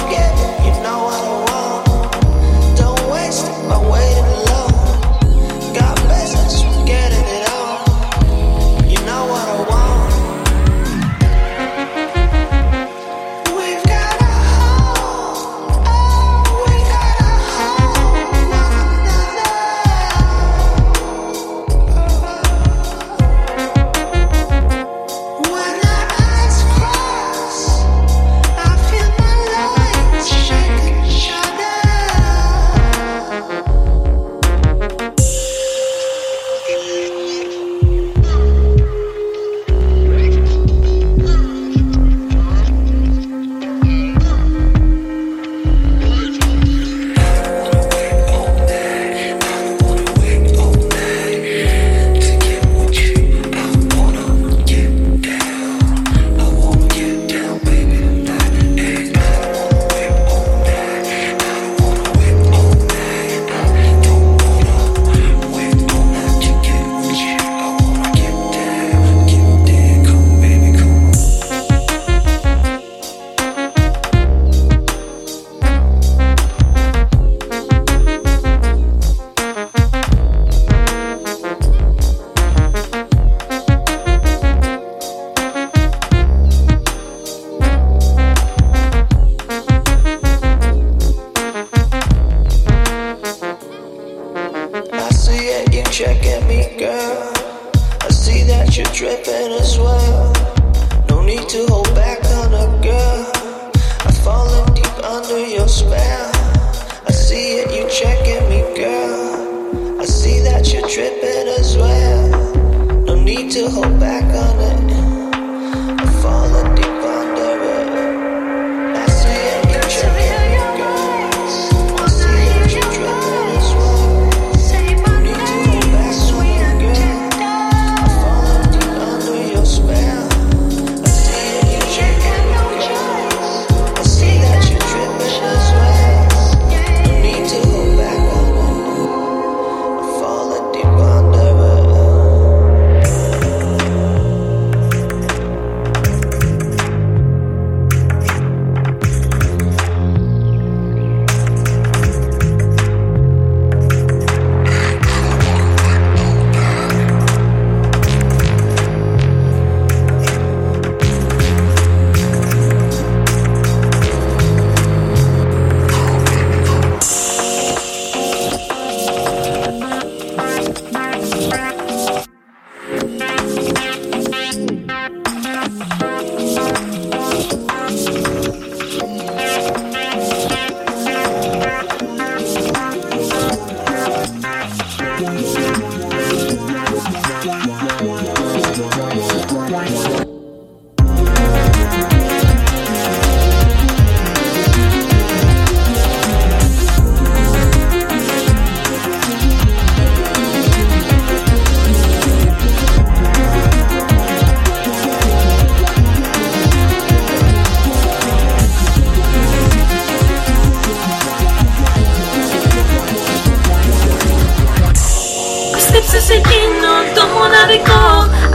Είσαι εκείνο το μοναδικό,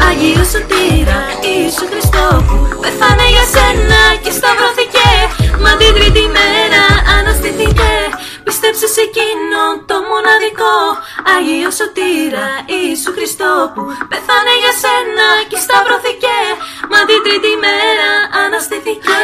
Άγιο Σωτήρα, Ιησού Χριστό, που πέθανε για σένα και σταυρώθηκε, μα την τρίτη μέρα αναστηθήκε. Πίστεψε σε εκείνο το μοναδικό, Άγιο Σωτήρα, Ιησού Χριστό, που πέθανε για σένα και σταυρώθηκε, μα την τρίτη μέρα αναστηθήκε.